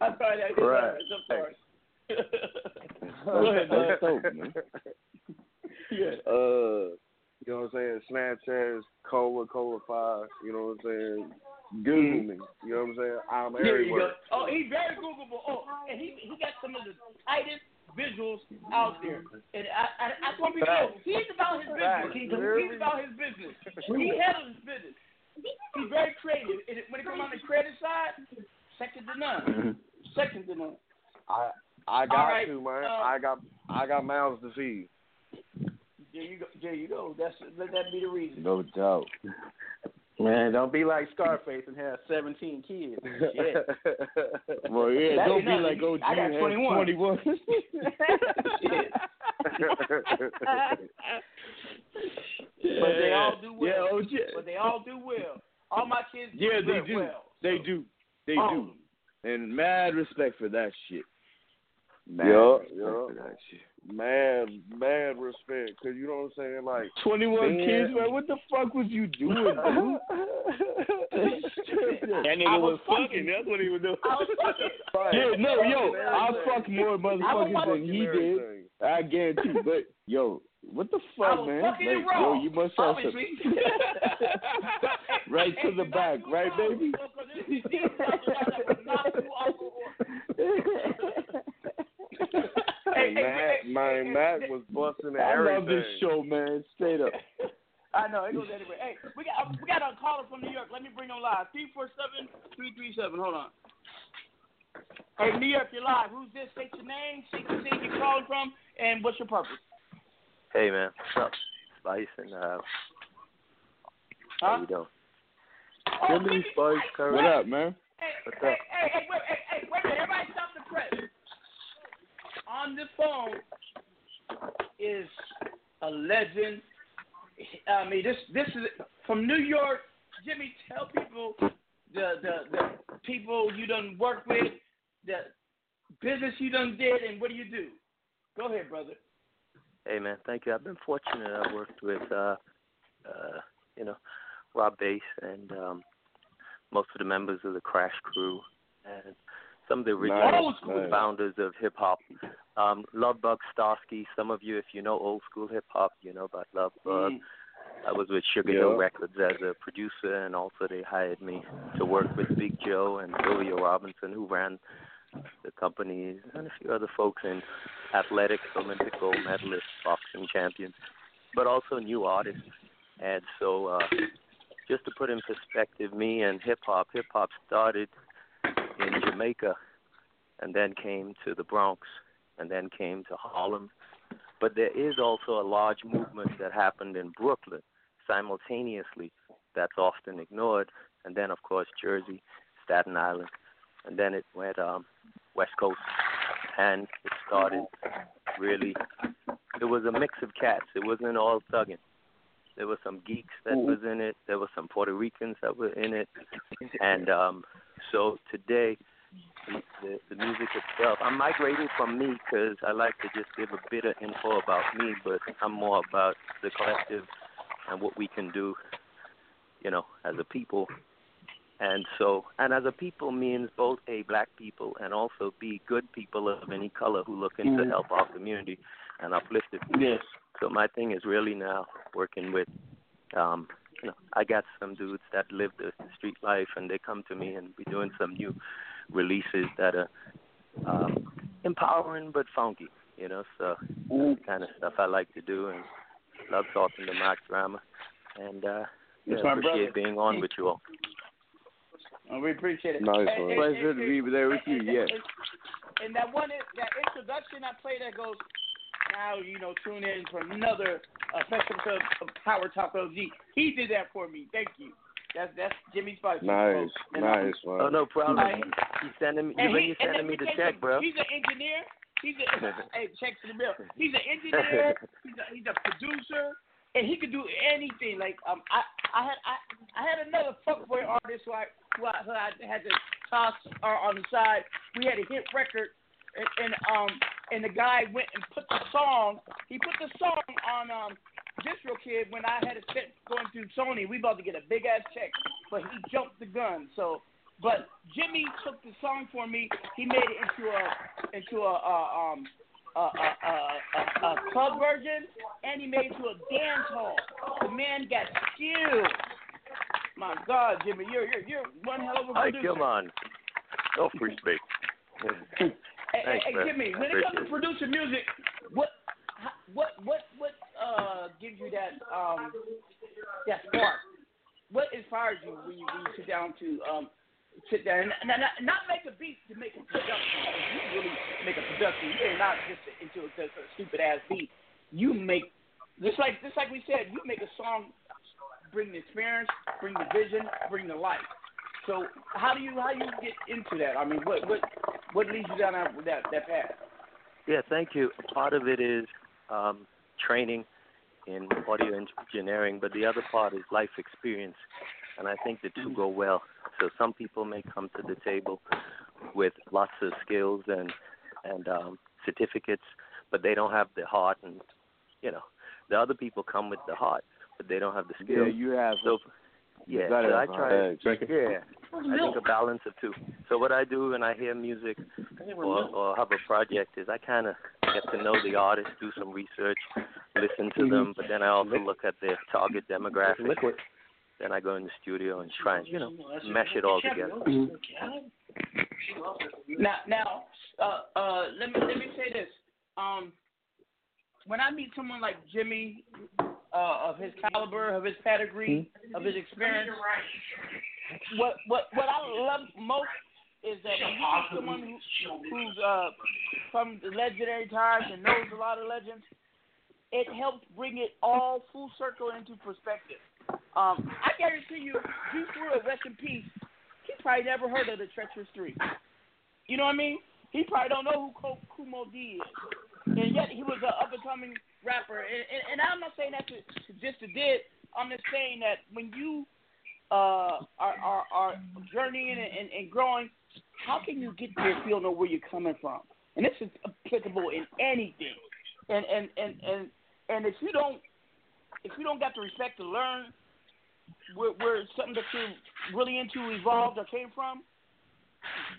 I'm sorry, that is so funny. Yeah. You know what I'm saying? Snapchat is Kola5. You know what I'm saying? Google me. You know what I'm saying? I'm everywhere. Oh, he's very Googleable. Oh, and he got some of the tightest visuals out there. And I just want people to know, he's about his business. He's about his business. He handles his business. He's very creative. And when it comes on the creative side, second to none. Second to none. I got you, man. I got mouths to feed. There you go. Let that be the reason. No doubt. Man, don't be like Scarface and have 17 kids. Shit. Well, yeah, that don't be like OG and have 21. But they all do well. Yeah, OG. But they all do well. All my kids do well. Yeah, they do. They do. And mad respect for that shit. Mad respect for that shit. mad respect, cause you know what I'm saying, like 21 man. Kids, man. What the fuck was you doing, dude? That nigga was fucking. That's what he was doing. I was fucking. Right. Yeah, no, yo, I'll fuck more motherfuckers than he did. I guarantee. But yo, what the fuck, man? Like, yo, you must have some. Right to the back, right, baby. Matt was busting everything. I love this show, man. Straight up. I know. It goes everywhere. Hey, we got a caller from New York. Let me bring them live. 347-337. Hold on. Hey, New York, you're live. Who's this? Say your name. Say the city you're calling from. And what's your purpose? Hey, man. What's up? Spice in the house. How you doing? Oh, Jimmy, Spice, Curry. What up, man? Hey, wait a minute. Everybody stop the press. On the phone is a legend. I mean, this is from New York. Jimmy, tell people the people you done work with, the business you done did, and what do you do? Go ahead, brother. Hey, man, thank you. I've been fortunate. I worked with, Rob Bass and most of the members of the Crash Crew and some of the original old school founders of hip-hop. Lovebug Starsky, some of you, if you know old school hip-hop, you know about Lovebug. I was with Sugar Hill Records as a producer, and also they hired me to work with Big Joe and Julia Robinson, who ran the companies, and a few other folks in athletics, Olympic gold medalists, boxing champions, but also new artists. And so just to put in perspective, me and hip-hop started in Jamaica, and then came to the Bronx, and then came to Harlem. But there is also a large movement that happened in Brooklyn simultaneously that's often ignored, and then, of course, Jersey, Staten Island, and then it went West Coast, and it started really, it was a mix of cats. It wasn't all thugging. There were some geeks that was in it. There were some Puerto Ricans that were in it. And so today, the music itself, I'm migrating from me because I like to just give a bit of info about me, but I'm more about the collective and what we can do, you know, as a people. And so, and as a people means both A, black people, and also B, good people of any color who looking to help our community and uplift it. Yes. So my thing is really now working with, I got some dudes that live the street life, and they come to me and be doing some new releases that are empowering but funky, you know. So that's the kind of stuff I like to do, and love talking to Mack Drama, and appreciate being on with you all. Oh, we appreciate it. Nice, pleasure to be there with you. Yes. And that introduction I play that goes. Now, you know, tune in for another session of Powertalk OG. He did that for me. Thank you. That's Jimmy Spice. Nice, man. Oh, no problem. He's sending me. You're sending me the check, bro. He's an engineer. Hey, check for the bill. He's an engineer. He's a producer, and he could do anything. Like I had another fuckboy artist who I had to toss on the side. We had a hit record. And the guy went and put the song. He put the song on DistroKid when I had a set going through Sony. We about to get a big ass check, but he jumped the gun. So, but Jimmy took the song for me. He made it into a club version, and he made it to a dance hall. The man got skilled. My God, Jimmy, you're one hell of a producer. Hey, come on, don't freak me. Thanks, hey, Jimmy, when it comes to producing music, what gives you that spark? What inspires you when you sit down? Not make a beat to make a production. You really make a production. You're not just into a stupid ass beat. You make just like we said. You make a song, bring the experience, bring the vision, bring the life. So how do you get into that? I mean, what leads you down that path? Yeah, thank you. Part of it is training in audio engineering, but the other part is life experience, and I think the two go well. So some people may come to the table with lots of skills and certificates, but they don't have the heart, and you know, the other people come with the heart, but they don't have the skill. Yeah, you have. So, yeah, so I try. Yeah, I think a balance of two. So what I do when I hear music or have a project is I kind of get to know the artist, do some research, listen to them, but then I also look at their target demographic. Then I go in the studio and try and, you know, mesh it all together. Now, let me say this. When I meet someone like Jimmy, of his caliber, of his pedigree, of his experience, what I love most is that when you meet someone who's from the legendary times and knows a lot of legends, it helps bring it all full circle into perspective. I guarantee you, Juice WRLD, rest in peace, he probably never heard of the Treacherous Three. You know what I mean? He probably don't know who Kumo D is. And yet he was an up-and-coming rapper. And I'm not saying that to just to did. I'm just saying that when you are journeying and growing, how can you get there feeling of where you're coming from? And this is applicable in anything. And if you don't got the respect to learn where something that you're really into evolved or came from,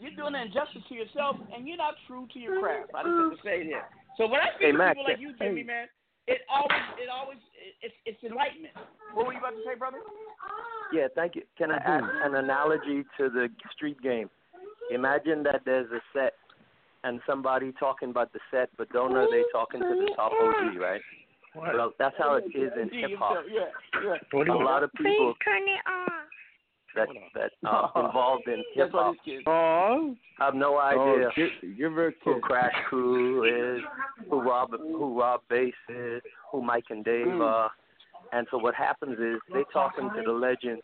you're doing an injustice to yourself, and you're not true to your craft. I just have to say that. So when I speak to people like you, Jimmy, man, it's enlightenment. What were you about to say, brother? Yeah, thank you. Can I add an analogy to the street game? Imagine that there's a set and somebody talking about the set, but don't know they're talking to the top OG, right? Well, that's how it is in hip hop. Yeah. A lot of people that involved in hip hop have no idea who Crash Crew is, who Rob Bass is, who Mike and Dave are. And so what happens is they're talking to the legends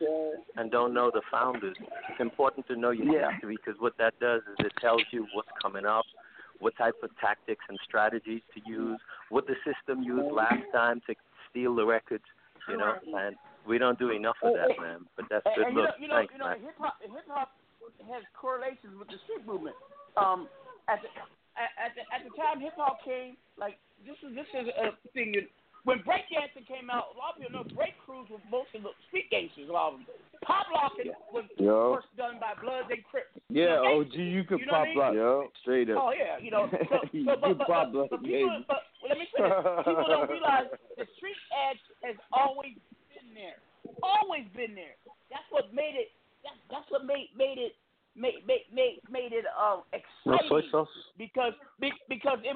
and don't know the founders. It's important to know your history, because what that does is it tells you what's coming up, what type of tactics and strategies to use, what the system used last time to steal the records, you know, and we don't do enough of that, man. But that's good. And look, thanks, man. Hip-hop has correlations with the street movement. At the time hip-hop came, like, this is a thing that, when breakdancing came out, a lot of people know break crews were mostly street gangsters, a lot of them. Pop locking was first done by Bloods and Crips. Yeah, OG, you could pop lock, straight up. Oh, yeah, you know. But let me say this. People don't realize the street edge has always been there. Always been there. That's what made it, exciting, because it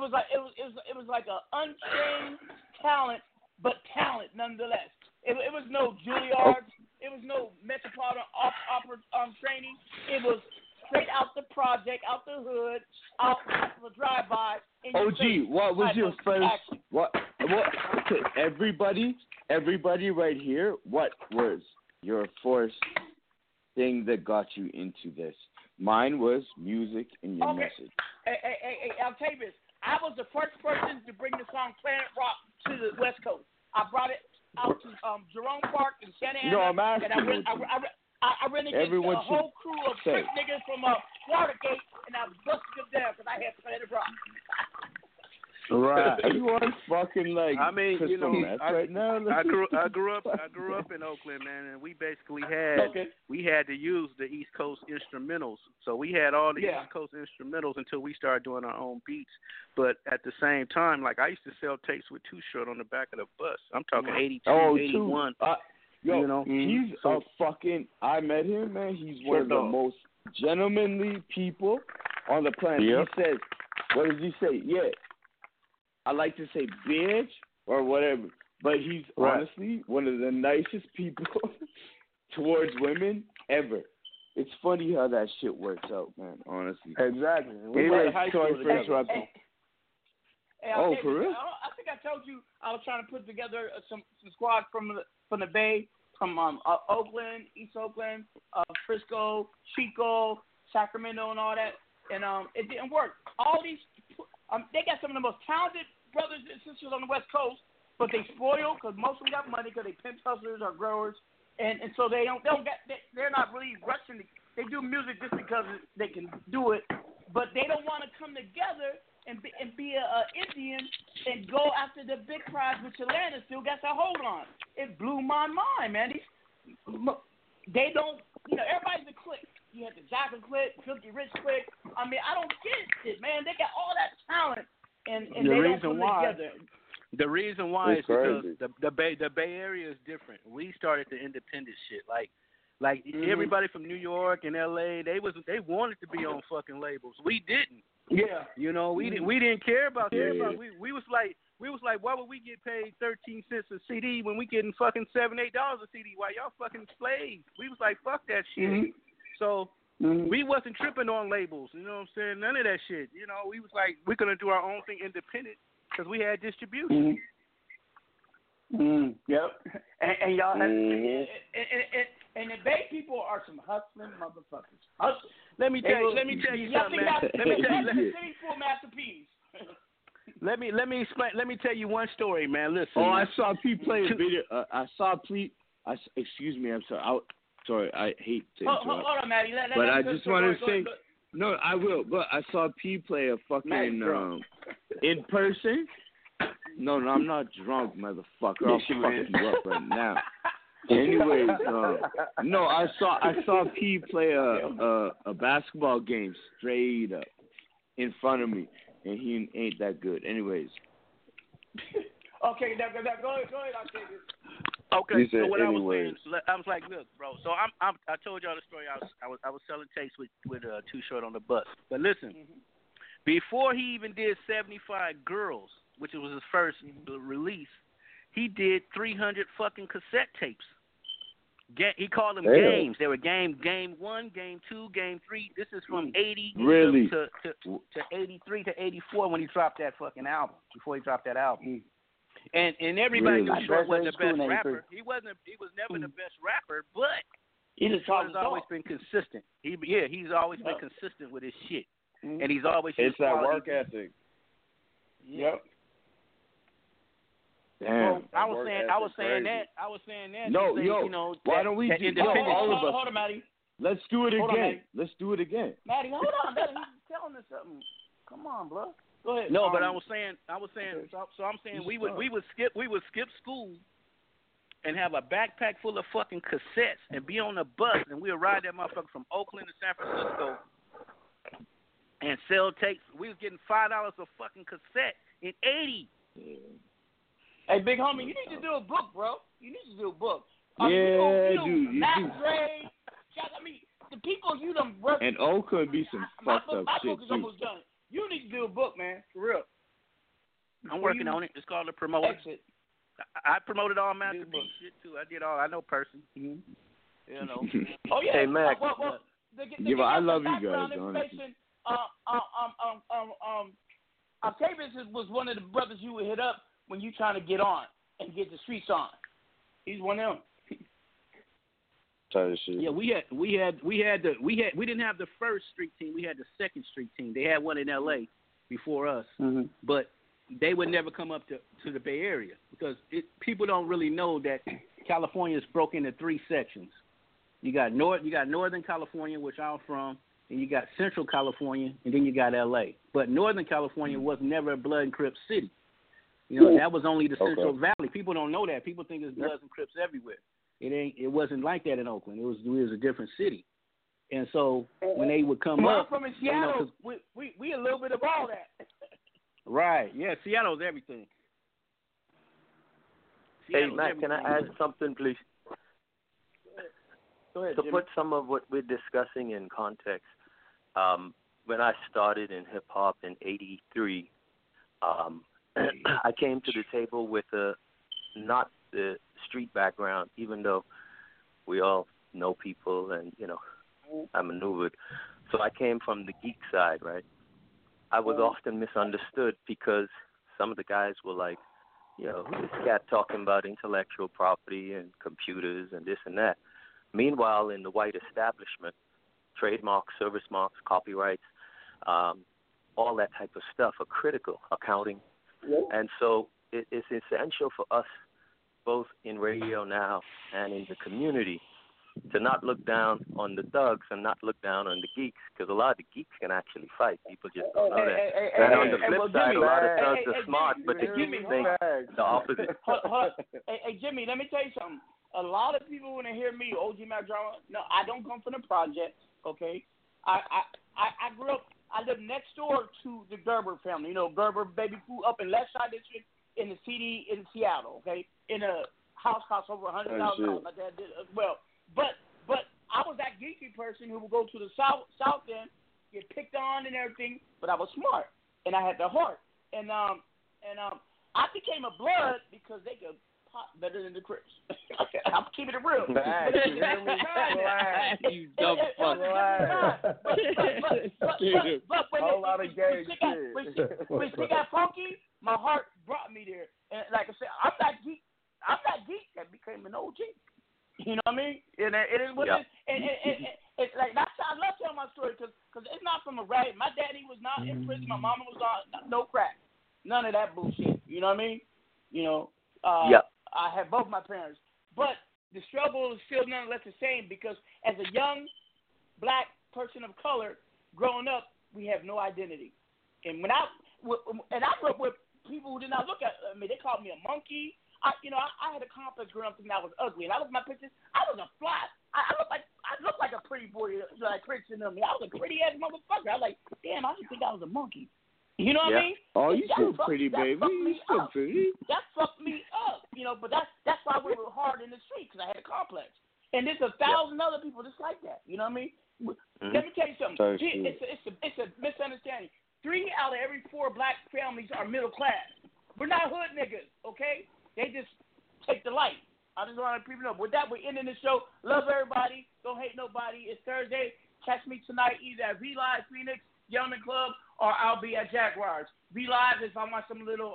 was like an unchained talent, but talent nonetheless. It was no Juilliard, it was no Metropolitan opera training. It was straight out the project, out the hood, out the drive-by. OG, what was your first? What? Okay, everybody right here. What was your first thing that got you into this? Mine was music and your message. Hey, I'll tell you this. I was the first person to bring the song Planet Rock to the West Coast. I brought it out to Jerome Park and Santa Ana. No, I'm asking. And I rented a whole crew of trick niggas from Watergate, and I busted them down because I had Planet Rock. Right. You are fucking like, I mean, you know, right now. I grew up in Oakland, man, and we basically had to use the East Coast instrumentals. So we had all the East Coast instrumentals until we started doing our own beats. But at the same time, like, I used to sell tapes with Too Short on the back of the bus. I'm talking 82, 81. You know, he's a fucking, I met him, man. He's one of the most gentlemanly people on the planet. Yep. He says, what does he say? Yeah. I like to say bitch or whatever, but he's honestly one of the nicest people towards women ever. It's funny how that shit works out, man, honestly. Exactly. Anyway, sorry for interrupting. Oh, for real? I think I told you I was trying to put together some squad from the Bay, from Oakland, East Oakland, Frisco, Chico, Sacramento, and all that, and it didn't work. All these they got some of the most talented brothers and sisters on the West Coast, but they spoiled because most of them got money because they pimp hustlers or growers, and so they're not really rushing. They do music just because they can do it, but they don't want to come together and be an Indian and go after the big prize, which Atlanta still got to hold on. It blew my mind, man. They don't, everybody's a clique. You had the Jocker clique, Filthy Rich clique. I mean, I don't get it, man. They got all that talent, and the they don't come together. The reason why it's is crazy. Because the Bay Area is different. We started the independent shit, like mm-hmm. everybody from New York and L.A. They wanted to be on fucking labels. We didn't. Yeah, we didn't care about that. Yeah. We was like, why would we get paid 13 cents a CD when we getting fucking $7-8 a CD? Why y'all fucking slaves? We was like, fuck that shit. Mm-hmm. So we wasn't tripping on labels. You know what I'm saying? None of that shit. We was like, we're gonna do our own thing independent. Because we had distribution. Mm-hmm. Mm-hmm. Yep. And y'all have and the Bay people are some hustling motherfuckers. Let me tell you something. Let me tell you one story, man. Listen. Oh, I saw P play a video. Excuse me. I'm sorry. I hate to interrupt. Hold on, Maddie. But I just wanted to say. No, I will, but I saw P play a fucking in person. No, I'm not drunk, motherfucker. I'll fuck you up right now. Anyways, no, I saw P play a basketball game straight up in front of me, and he ain't that good. Anyways. Okay, now go ahead. I'll take it. Okay, so what anyways. I was saying, look, bro. So I told y'all the story. I was selling tapes with Too Short on the Bus. But listen, before he even did 75 Girls, which was his first release, he did 300 fucking cassette tapes. He called them games. They were game 1, game 2, game 3. This is from 80 really? to 83 to 84 when he dropped that fucking album. Before he dropped that album. Mm. And everybody really? Knew Short wasn't the best rapper. He was never the best rapper, but he's always been consistent. He's always been consistent with his shit. Mm-hmm. And he's always it's that work ethic. Yeah. Yep. Damn. So I was saying that. No, why don't we do all of us? Hold on, Maddie. Let's do it again. Maddie, hold on. Maddie, he's telling us something. Come on, bro. Go ahead. No, but I was saying. So I'm saying we would skip school, and have a backpack full of fucking cassettes, and be on a bus, and we'll ride that motherfucker from Oakland to San Francisco, and sell tapes. We was getting $5 a fucking cassette in 80. Hey, big homie, you need to do a book, bro. You need to do a book. Dude. Matt Dre. I mean, the people you done worked. And Oakland be some fucked up shit. My book is almost done. You need to do a book, man, for real. I'm working on it. It's called The Promoter. Exit. I promoted all masterpiece shit, too. I did all. I know person. Mm-hmm. Oh, yeah. Hey, Mac. I love you guys, Octavius was one of the brothers you would hit up when you trying to get on and get the streets on. He's one of them. Yeah, we didn't have the first street team. We had the second street team. They had one in L.A. before us, but they would never come up to the Bay Area because people don't really know that California is broken into three sections. You got Northern California, which I'm from, and you got Central California, and then you got L.A. But Northern California was never a Blood and Crips city. That was only the Central Valley. People don't know that. People think it's Bloods and Crips everywhere. It wasn't like that in Oakland. It was a different city, and so when they would come up from Seattle, we a little bit of all that. Right? Yeah, Seattle's everything. Seattle's Matt, everything. Can I add something, please? Go ahead, to Jimmy. Put some of what we're discussing in context, when I started in hip hop in '83, I came to the table with the street background, even though we all know people and, I maneuvered. So I came from the geek side, right? I was often misunderstood because some of the guys were like, this cat talking about intellectual property and computers and this and that. Meanwhile, in the white establishment, trademarks, service marks, copyrights, all that type of stuff are critical, accounting. And so it's essential for us both in radio now and in the community to not look down on the thugs and not look down on the geeks, because a lot of the geeks can actually fight. People just don't know that. And on the flip side, a lot of thugs are smart, but the geeks think the opposite. Hey, Jimmy, let me tell you something. A lot of people want to hear me, OG Mack Drama. No, I don't come from the projects, okay? I grew up, I lived next door to the Gerber family. You know, Gerber baby grew up in Left Side District in the city in Seattle, okay? In a house cost over $100,000. My dad did as well. But I was that geeky person who would go to the south end, get picked on and everything, but I was smart and I had the heart. And I became a blood because they could pop better than the Crips. I'm keeping it real. You dumb fuck. But when she got funky, my heart brought me there. And like I said, I'm not geek that became an OG. You know what I mean? And it is what it is. And like that's how I love telling my story because it's not from a rabbit. My daddy was not in prison. My mama was on no crack, none of that bullshit. You know what I mean? You know. I had both my parents, but the struggle is still nonetheless the same because as a young black person of color growing up, we have no identity. And when I grew up with people who did not look at me, they called me a monkey. I had a complex growing up thinking I was ugly, and I looked at my pictures. I was a fly. I looked like a pretty boy, like Chris and them. I was a pretty ass motherfucker. I was like, damn, I didn't think I was a monkey. You know what I mean? Oh, you so pretty, baby. You so pretty. That fucked me up, you know. But that's why we were hard in the street because I had a complex. And there's 1,000 other people just like that. You know what I mean? Mm-hmm. Let me tell you something. It's a misunderstanding. 3 out of every 4 black families are middle class. We're not hood niggas, okay? They just take the light. I just want to let people know. With that, we're ending the show. Love everybody. Don't hate nobody. It's Thursday. Catch me tonight either at V Live Phoenix, Yeoman Club, or I'll be at Jaguars. V Live if I want some little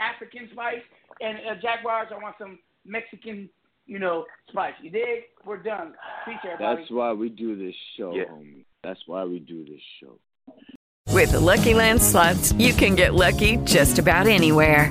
African spice, and Jaguars I want some Mexican, you know, spice. You dig? We're done. Peace, everybody. That's why we do this show, homie. That's why we do this show. With the Lucky Land Slots, you can get lucky just about anywhere.